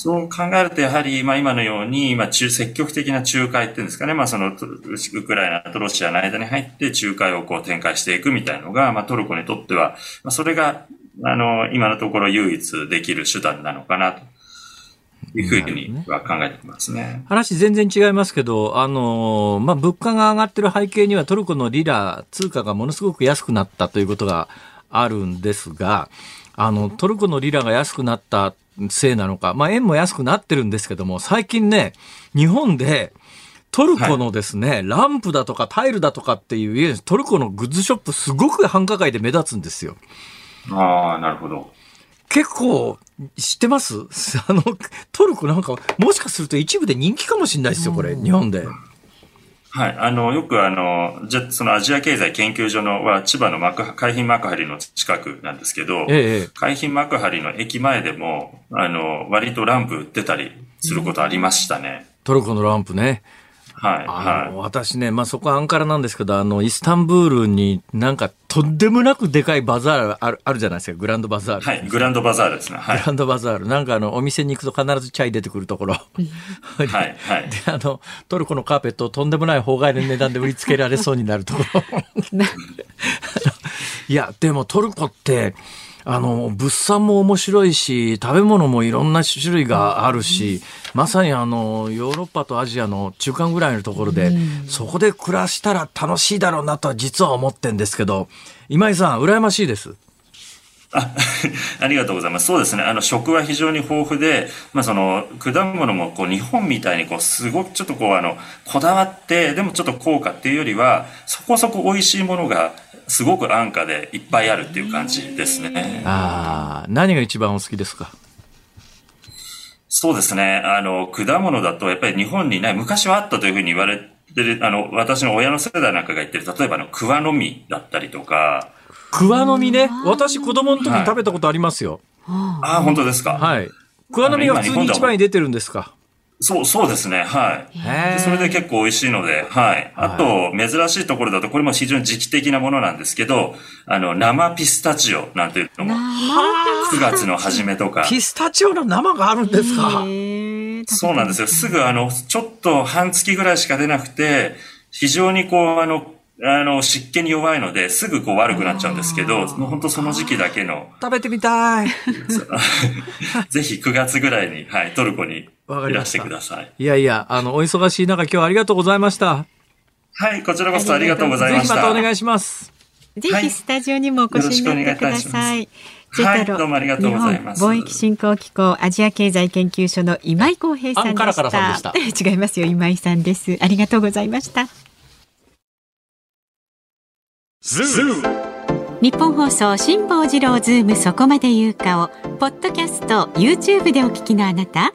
そう考えると、やはり、まあ今のように、まあ中、積極的な仲介っていうんですかね、まあその、ウクライナとロシアの間に入って仲介をこう展開していくみたいのが、まあトルコにとっては、まあそれが、あの、今のところ唯一できる手段なのかなと。いうふうには考えてますね。話全然違いますけど、あの、まあ物価が上がってる背景にはトルコのリラ、通貨がものすごく安くなったということがあるんですが、あの、トルコのリラが安くなったせいなのか、まあ、円も安くなってるんですけども、最近ね、日本でトルコのですね、はい、ランプだとかタイルだとかっていうトルコのグッズショップ、すごく繁華街で目立つんですよ。ああ、なるほど。結構知ってます？あのトルコなんかもしかすると一部で人気かもしれないですよ、これ日本で。はい。あの、よくあの、じゃ、そのアジア経済研究所のは千葉の幕海浜幕張の近くなんですけど、ええ、海浜幕張の駅前でも、あの、割とランプ売ってたりすることありましたね。トルコのランプね。はい。あの、はい、私ね、まあ、そこはアンカラなんですけど、あの、イスタンブールになんかとんでもなくでかいバザールある、あるじゃないですか、グランドバザール。はい、グランドバザールですね。はい。グランドバザール。なんかあの、お店に行くと必ずチャイ出てくるところ。はい、はい。で、あの、トルコのカーペットをとんでもない法外の値段で売りつけられそうになるところ。いや、でもトルコって、あの、物産も面白いし、食べ物もいろんな種類があるし、まさにあの、ヨーロッパとアジアの中間ぐらいのところで、そこで暮らしたら楽しいだろうなとは実は思ってんですけど、今井さん、羨ましいです。あ、ありがとうございます。そうですね。あの、食は非常に豊富で、まあ、その、果物も、こう、日本みたいに、こう、すごく、ちょっとこう、あの、こだわって、でもちょっと高価っていうよりは、そこそこ美味しいものが、すごく安価でいっぱいあるっていう感じですね。ああ、何が一番お好きですか？そうですね。あの、果物だと、やっぱり日本にない、昔はあったというふうに言われてる、あの、私の親の世代なんかが言ってる、例えば、あの、桑の実だったりとか。桑の実ね。私、子供の時に食べたことありますよ。はい、ああ、本当ですか。はい。桑の実が普通に一番に出てるんですか？そう、そうですね。はい。で、それで結構美味しいので、はい。あと、珍しいところだと、これも非常に時期的なものなんですけど、あの、生ピスタチオなんていうのも、くがつの初めとか。ピスタチオの生があるんですか？ね。そうなんですよ。すぐあの、ちょっと半月ぐらいしか出なくて、非常にこう、あの、あの、湿気に弱いので、すぐこう悪くなっちゃうんですけど、本当その時期だけの。食べてみたい。ぜひくがつぐらいに、はい、トルコにいらしてください。いやいや、あの、お忙しい中今日はありがとうございました。はい、こちらこそありがとうございました。ぜひまたお願いします。ぜひスタジオにもお越しになってください。はい、どうもありがとうございます。貿易振興機構アジア経済研究所の今井浩平さんでした。あんからからさんでした。違いますよ、今井さんです。ありがとうございました。ズーム日本放送辛坊治郎ズームそこまで言うかをポッドキャスト YouTube でお聞きのあなた、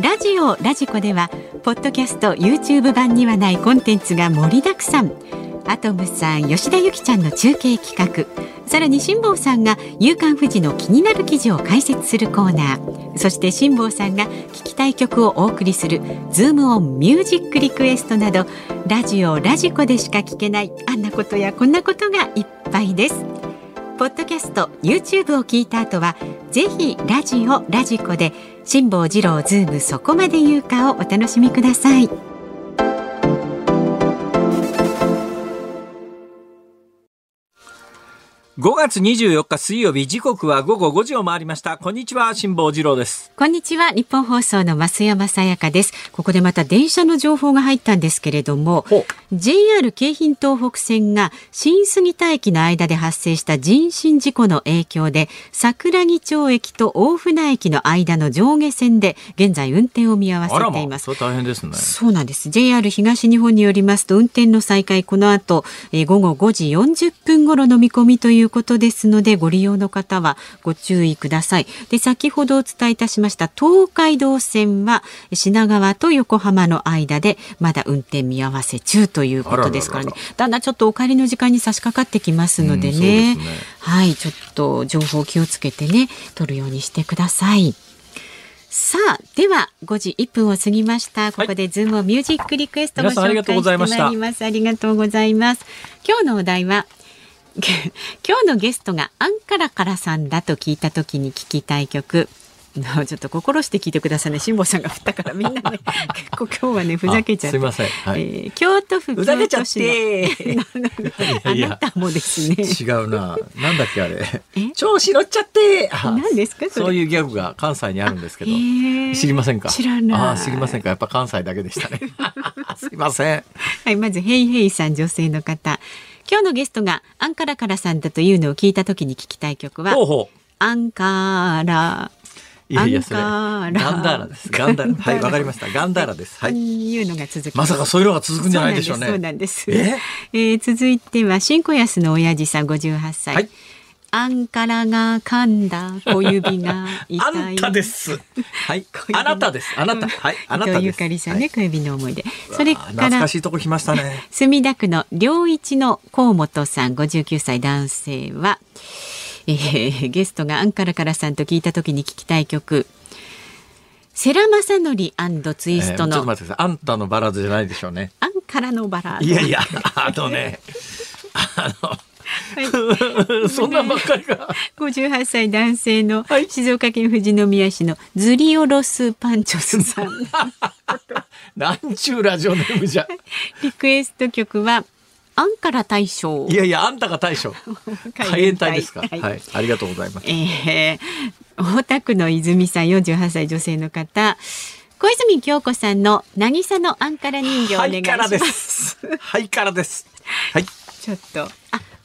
ラジオラジコではポッドキャスト YouTube 版にはないコンテンツが盛りだくさん。アトムさん、吉田ゆきちゃんの中継企画、さらに辛坊さんが夕刊フジの気になる記事を解説するコーナー、そして辛坊さんが聞きたい曲をお送りするズームオンミュージックリクエストなど、ラジオラジコでしか聞けないあんなことやこんなことがいっぱいです。ポッドキャスト YouTube を聞いた後はぜひラジオラジコで辛坊治郎ズームそこまで言うかをお楽しみください。ごがつにじゅうよっか水曜日、時刻は午後ごじを回りました。こんにちは、辛坊治郎です。こんにちは、日本放送の増山さやかです。ここでまた電車の情報が入ったんですけれども、ジェイアール 京浜東北線が新杉田駅の間で発生した人身事故の影響で、桜木町駅と大船駅の間の上下線で現在運転を見合わせています。あらま、それ大変ですね。そうなんです。ジェイアール 東日本によりますと、運転の再開この後、えー、午後ごじよんじゅっぷん頃の見込みというということですので、ご利用の方はご注意ください。で、先ほどお伝えいたしました東海道線は品川と横浜の間でまだ運転見合わせ中ということですからね。ららららだんだんちょっとお帰りの時間に差し掛かってきますので ね,、うん、そうですね、はい、ちょっと情報気をつけてね、取るようにしてください。さあ、ではごじいっぷんを過ぎました。ここでズームをミュージックリクエストをご紹介してまいります。ありがとうございます。今日のお題は今日のゲストがアンカラからさんだと聞いたときに聞きたい曲。ちょっと心して聞いてくださいね。辛坊さんが振ったからみんなね結構今日はねふざけちゃって、すいません、はい、えー、京都府京都市のあなたもですね、違うな、なんだっけあれ、調子乗っちゃって何ですかそれ、そういうギャグが関西にあるんですけど、えー、知りませんか。知らない。あ、知りませんか。やっぱ関西だけでしたねすいません、はい、まずヘイヘイさん、女性の方。今日のゲストがアンカラからさんだというのを聞いたときに聞きたい曲は、ほうほう、アンカラ、いやいやそれガンダーラです。ガンダーラ、はい、わかりました。ガンダーラです、はい、いうのが続き ま, まさかそういうのが続くんじゃないでしょうね。そうなんです。え、えー、続いては新小安の親父さん、ごじゅうはっさい、はい、アンカラが噛んだ小指が痛いあんたです、はい、あなたです、あなた、はい、あなたです。伊藤ゆかりさんね、はい、小指の思い出。それから懐かしいとこ来ましたね墨田区の良一の河本さん、ごじゅうきゅうさい男性は、えー、ゲストがアンカラからさんと聞いた時に聞きたい曲、世良公則&ツイストの、えー、ちょっと待ってください。あんたのバラードじゃないでしょうね。アンカラのバラード、いやいや、あとねあのはい、そんなばっかりがごじゅうはっさい男性の静岡県富士宮市のズリオロスパンチョスさんなんちゅうラジオネームじゃリクエスト曲はアンカラ大将。いやいや、あんたが大将海援隊ですか、はいはい、ありがとうございます、えー、大田区の泉さん、よんじゅうはっさい女性の方。小泉京子さんの渚のアンカラ人形お願いします。ハイカラです。はい、ちょっと、あ、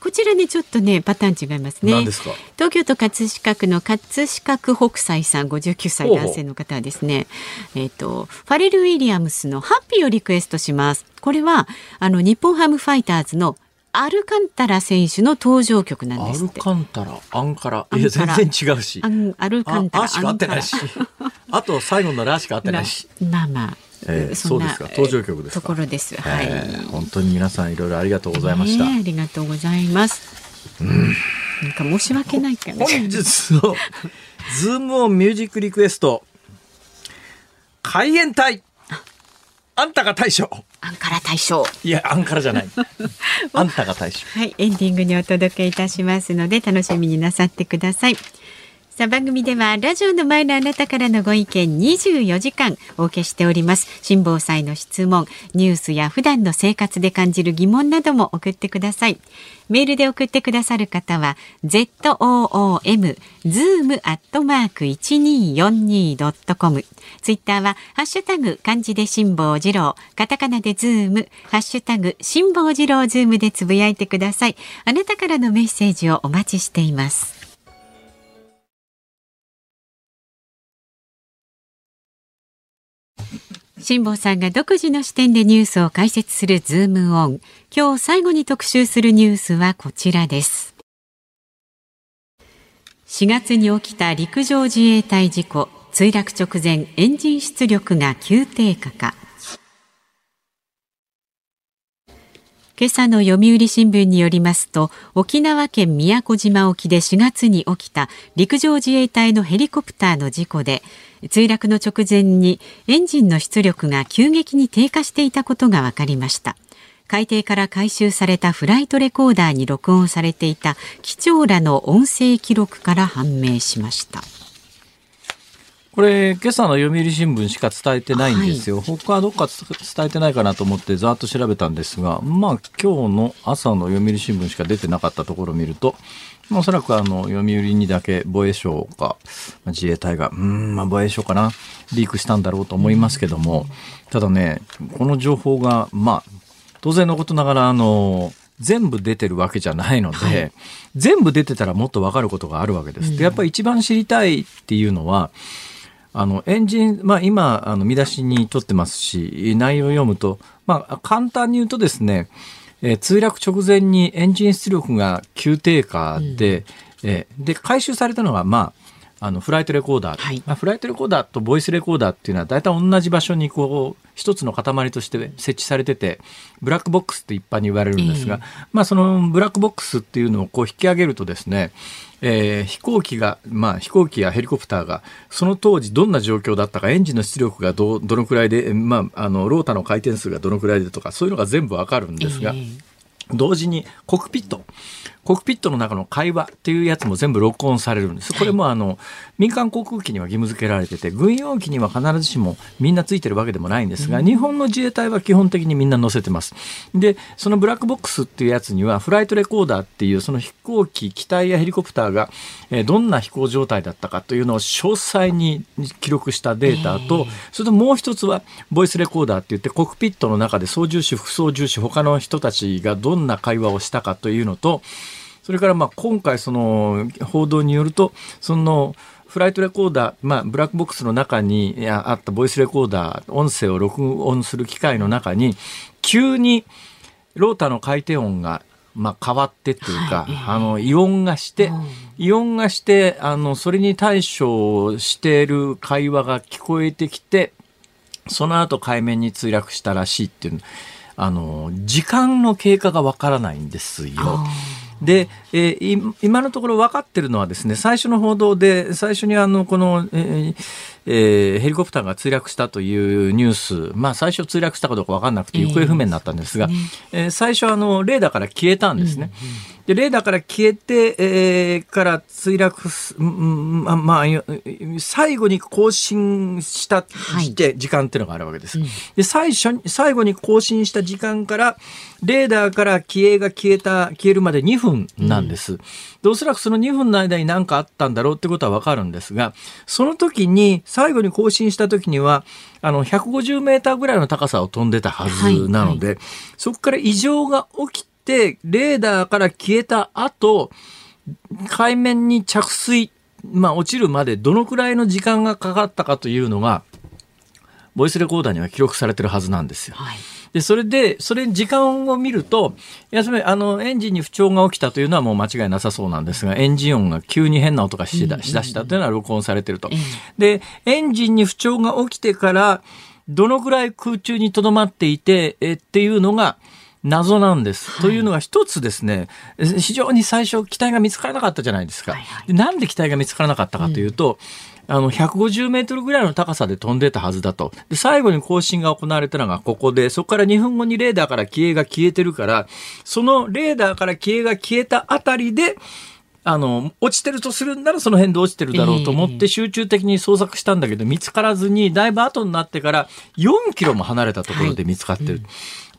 こちらね、ちょっとねパターン違いますね。何ですか。東京都葛飾区の葛飾北斎さん、ごじゅうきゅうさい男性の方はですね、えーと、ファレル・ウィリアムスのハッピーをリクエストします。これはあの日本ハムファイターズのアルカンタラ選手の登場曲なんですって。アルカンタラ、アンカラ、いや全然違うし、アルカンタラ、あ、しか合ってないしあと最後のラしか合ってないし、まあまあえー、そんな登場曲ですところです、はい、えー、本当に皆さんいろいろありがとうございました、ね、ありがとうございます、うん、なんか申し訳ないかな。本日のズームオンミュージックリクエスト、海援隊あんたが大将、あんから大将、いやあんからじゃないあんたが大将、はい、エンディングにお届けいたしますので楽しみになさってください。さあ、番組ではラジオの前のあなたからのご意見にじゅうよじかんお受けしております。辛坊さんへの質問、ニュースや普段の生活で感じる疑問なども送ってください。メールで送ってくださる方は ズーム ズーム アットマーク いちにーよんにー ドットコム、 ツイッターはハッシュタグ漢字で辛坊治郎、カタカナでズーム、ハッシュタグ辛坊治郎ズームでつぶやいてください。あなたからのメッセージをお待ちしています。辛坊さんが独自の視点でニュースを解説するズームオン。今日最後に特集するニュースはこちらです。しがつに起きた陸上自衛隊事故、墜落直前エンジン出力が急低下か。今朝の読売新聞によりますと、沖縄県宮古島沖でしがつに起きた陸上自衛隊のヘリコプターの事故で、墜落の直前にエンジンの出力が急激に低下していたことが分かりました。海底から回収されたフライトレコーダーに録音されていた機長らの音声記録から判明しました。これ今朝の読売新聞しか伝えてないんですよ、はい、他はどっか伝えてないかなと思ってざーっと調べたんですが、まあ今日の朝の読売新聞しか出てなかったところを見ると、おそらくあの読売にだけ防衛省か自衛隊がうーん、まあ、防衛省かなリークしたんだろうと思いますけども、ただね、この情報がまあ当然のことながらあの全部出てるわけじゃないので、はい、全部出てたらもっと分かることがあるわけです、うん、でやっぱり一番知りたいっていうのはあのエンジン、まあ、今あの見出しに取ってますし内容を読むと、まあ、簡単に言うとですね、えー、墜落直前にエンジン出力が急低下で、うん、えー、で回収されたのが、まあ、あのフライトレコーダー、はい、まあ、フライトレコーダーとボイスレコーダーっていうのは大体同じ場所にこう一つの塊として設置されてて、ブラックボックスって一般に言われるんですが、えーまあ、そのブラックボックスっていうのをこう引き上げるとですね、えー、飛行機が、まあ、飛行機やヘリコプターがその当時どんな状況だったか、エンジンの出力が ど, どのくらいで、まあ、あのローターの回転数がどのくらいでとか、そういうのが全部わかるんですが、えー、同時にコクピットコクピットの中の会話っていうやつも全部録音されるんです。これもあの民間航空機には義務付けられてて、軍用機には必ずしもみんなついてるわけでもないんですが、うん、日本の自衛隊は基本的にみんな載せてます。でそのブラックボックスっていうやつにはフライトレコーダーっていう、その飛行機、機体やヘリコプターがどんな飛行状態だったかというのを詳細に記録したデータと、それともう一つはボイスレコーダーって言って、コクピットの中で操縦士、副操縦士、他の人たちがどんな会話をしたかというのと、それからまあ今回その報道によると、そのフライトレコーダー、まあ、ブラックボックスの中にあったボイスレコーダー、音声を録音する機械の中に急にローターの回転音がまあ変わってというか、はい、あの異音がして異音がしてあのそれに対処している会話が聞こえてきて、その後海面に墜落したらしいっていう、あの時間の経過がわからないんですよ。で、えー、今のところ分かってるのはですね、最初の報道で最初にあのこの、えーえー、ヘリコプターが墜落したというニュース、まあ、最初墜落したかどうか分からなくて行方不明になったんですが、えーえー、最初あのレーダーから消えたんですね、うんうん、でレーダーから消えて、えー、から墜落、うんまあまあ、最後に更新したして時間っていうのがあるわけです、はい、で 最初に最後に更新した時間からレーダーから機影が消えた消えるまでにふんなんです、うん、でおそらくそのにふんの間に何かあったんだろうってことは分かるんですが、その時に最後に更新した時にはあのひゃくごじゅうメーターぐらいの高さを飛んでたはずなので、はいはい、そこから異常が起きてレーダーから消えた後、海面に着水、まあ、落ちるまでどのくらいの時間がかかったかというのがボイスレコーダーには記録されてるはずなんですよ、はい、でそれでそれ時間を見ると、いやそれあのエンジンに不調が起きたというのはもう間違いなさそうなんですが、エンジン音が急に変な音がしだしたというのは録音されていると。でエンジンに不調が起きてからどのくらい空中に留まっていて、えっていうのが謎なんです、はい、というのが一つですね、非常に最初機体が見つからなかったじゃないですか、はいはい、でなんで機体が見つからなかったかというと、うん、あのひゃくごじゅうメートルぐらいの高さで飛んでたはずだと。で最後に交信が行われたのがここで、そこからにふんごにレーダーから機影が消えてるから、そのレーダーから機影が消えたあたりであの落ちてるとするんならその辺で落ちてるだろうと思って集中的に捜索したんだけど、見つからずにだいぶ後になってからよんキロも離れたところで見つかってる、はいうん、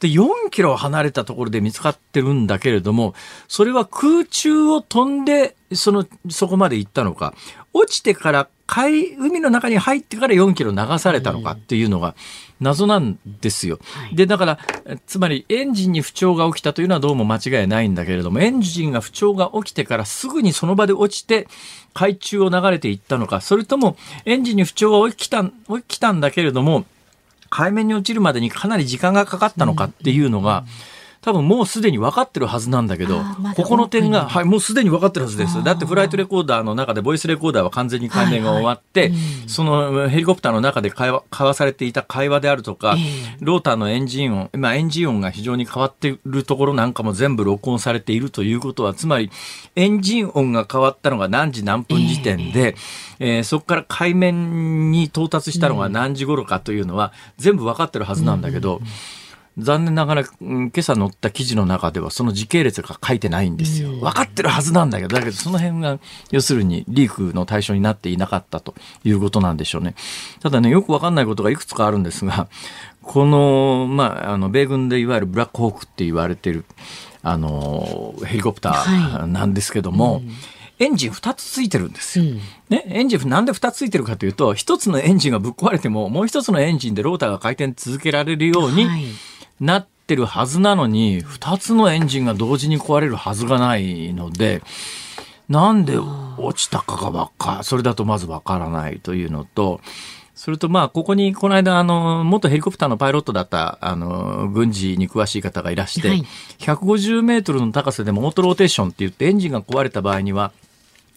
でよんキロ離れたところで見つかってるんだけれども、それは空中を飛んで そのそこまで行ったのか、落ちてから海、海の中に入ってからよんキロ流されたのかっていうのが謎なんですよ。でだからつまりエンジンに不調が起きたというのはどうも間違いないんだけれども、エンジンが不調が起きてからすぐにその場で落ちて海中を流れていったのか、それともエンジンに不調が起きた、起きたんだけれども海面に落ちるまでにかなり時間がかかったのかっていうのが多分もうすでに分かってるはずなんだけど、ま、ここの点が、はい、もうすでに分かってるはずです。だってフライトレコーダーの中でボイスレコーダーは完全に関連が終わって、はいはいうん、そのヘリコプターの中で会話、交わされていた会話であるとか、うん、ローターのエンジン音、まあ、エンジン音が非常に変わってるところなんかも全部録音されているということは、つまりエンジン音が変わったのが何時何分時点で、えーえー、そこから海面に到達したのが何時頃かというのは全部分かってるはずなんだけど、うんうん残念ながら今朝載った記事の中ではその時系列が書いてないんですよ。分かってるはずなんだけど、だけどその辺が要するにリークの対象になっていなかったということなんでしょうね。ただね、よく分かんないことがいくつかあるんですが、この、まあ、あの米軍でいわゆるブラックホークって言われてるあのヘリコプターなんですけども、はいうんエンジンふたつついてるんですよ、うんね、エンジンなんでふたつついてるかというと、ひとつのエンジンがぶっ壊れてももうひとつのエンジンでローターが回転続けられるようになってるはずなのに、はい、ふたつのエンジンが同時に壊れるはずがないので、なんで落ちたかがわか、それだとまずわからないというのと、それとまあここにこの間あの元ヘリコプターのパイロットだったあの軍事に詳しい方がいらして、はい、ひゃくごじゅうメートルの高さでもオートローテーションって言ってエンジンが壊れた場合には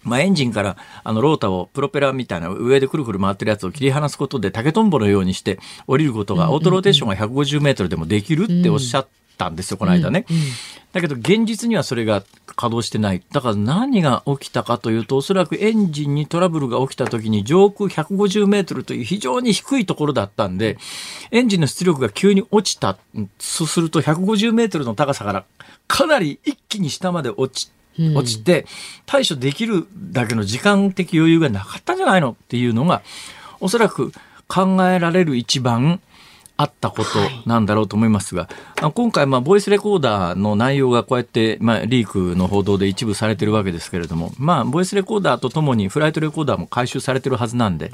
まあ、エンジンからあのローターをプロペラみたいな上でくるくる回ってるやつを切り離すことで竹とんぼのようにして降りることがオートローテーションがひゃくごじゅうメートルでもできるっておっしゃったんですよ、この間ね。だけど現実にはそれが稼働してない。だから何が起きたかというと、おそらくエンジンにトラブルが起きた時に上空ひゃくごじゅうメートルという非常に低いところだったんで、エンジンの出力が急に落ちた。そうするとひゃくごじゅうメートルの高さからかなり一気に下まで落ちて落ちて対処できるだけの時間的余裕がなかったんじゃないのっていうのがおそらく考えられる一番あったことなんだろうと思いますが、はい、今回まあボイスレコーダーの内容がこうやってまあリークの報道で一部されてるわけですけれども、まあボイスレコーダーとともにフライトレコーダーも回収されてるはずなんで、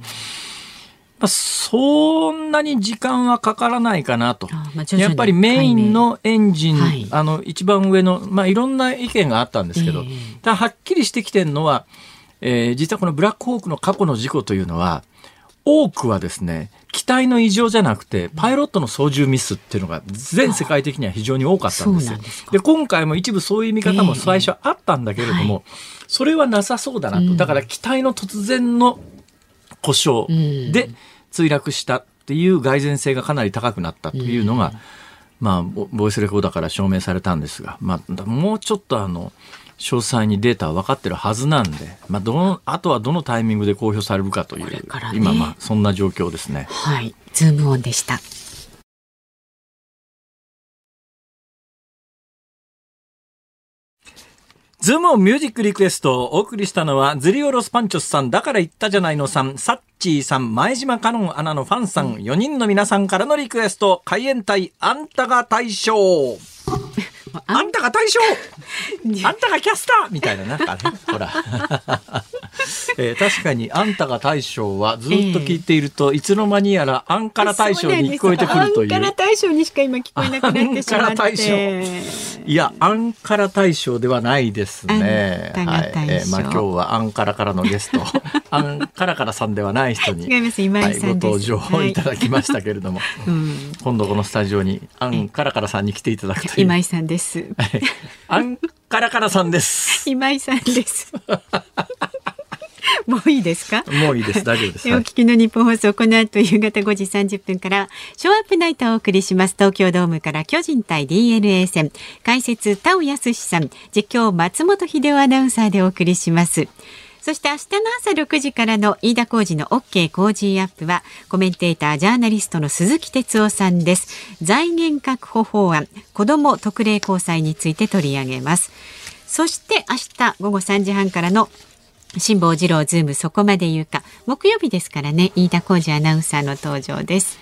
まあ、そんなに時間はかからないかなと。ああ、まあ、やっぱりメインのエンジン、はい、あの一番上の、まあ、いろんな意見があったんですけど、えー、ただはっきりしてきてるのは、えー、実はこのブラックホークの過去の事故というのは多くはですね、機体の異常じゃなくてパイロットの操縦ミスっていうのが全世界的には非常に多かったんですよ。で今回も一部そういう見方も最初あったんだけれども、えーはい、それはなさそうだなと。だから機体の突然の故障で墜落したっていう蓋然性がかなり高くなったというのが、うんまあ、ボイスレコーダーから証明されたんですが、まあ、もうちょっとあの詳細にデータは分かってるはずなんで、まあ、どのあとはどのタイミングで公表されるかという、ね、今まあそんな状況ですね。はい、ズームオンでした。ズームオンミュージックリクエストをお送りしたのは、ズリオロスパンチョスさん、だから言ったじゃないのさん、サッチーさん、前島カノンアナのファンさん、よにんの皆さんからのリクエスト、海援隊、あんたが大将。あんたが大将あんたがキャスターみたいな、なんかね、ほら。えー、確かにあんたが大将はずっと聞いていると、えー、いつの間にやらアンカラ大将に聞こえてくるという。アンカラ大将にしか今聞こえなくなってしまって。アンカラ大将。いや、アンカラ大将ではないですね。はい。えー、まあ今日はアンカラからのゲスト、アンカラからさんではない人に、違います、今井さんです。はい、ご登場いただきましたけれども、はいうん、今度このスタジオにアンカラからさんに来ていただくという。今井さんです。はい、アンカラからさんです。今井さんです。もういいですか？もういいです、大丈夫です。お聞きの日本放送、この後夕方ごじさんじゅっぷんからショーアップナイターをお送りします。東京ドームから巨人対 ディーエヌエー 戦、解説田尾康さん、実況松本秀夫アナウンサーでお送りします。そして明日の朝ろくじからの飯田浩司の OK 工事アップは、コメンテータージャーナリストの鈴木哲夫さんです。財源確保法案、子ども特例公債について取り上げます。そして明日午後さんじはんからの辛坊治郎ズームそこまで言うか、木曜日ですからね、飯田浩司アナウンサーの登場です。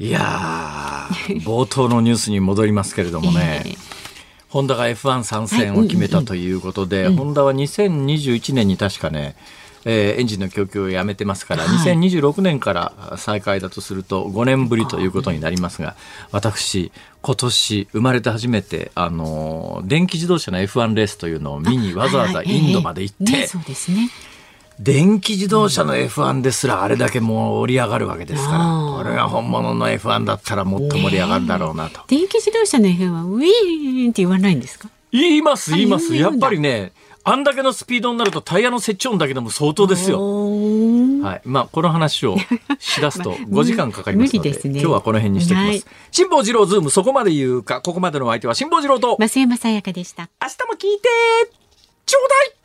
いやー冒頭のニュースに戻りますけれどもね、えーホンダが エフワン 参戦を決めたということで、はいうんうん、ホンダはにせんにじゅういちねんに確かね、えー、エンジンの供給をやめてますから、はい、にせんにじゅうろくねんから再開だとするとごねんぶりということになりますが、私今年生まれて初めてあの電気自動車の エフワン レースというのを見にわざわざインドまで行って、はいはいえーね、そうですね、電気自動車の エフワン ですらあれだけ盛り上がるわけですから、これが本物の エフワン だったらもっと盛り上がるだろうなと、えー、電気自動車の エフワン はウィーンって言わないんですか？言います、言います。やっぱりね、あんだけのスピードになるとタイヤの接地音だけでも相当ですよ、はいまあ、この話をしだすとごじかんかかりますので、まあですね、今日はこの辺にしておきます。辛坊治郎ズームそこまで言うか、ここまでのお相手は辛坊治郎と増山さやかでした。明日も聞いてちょうだい。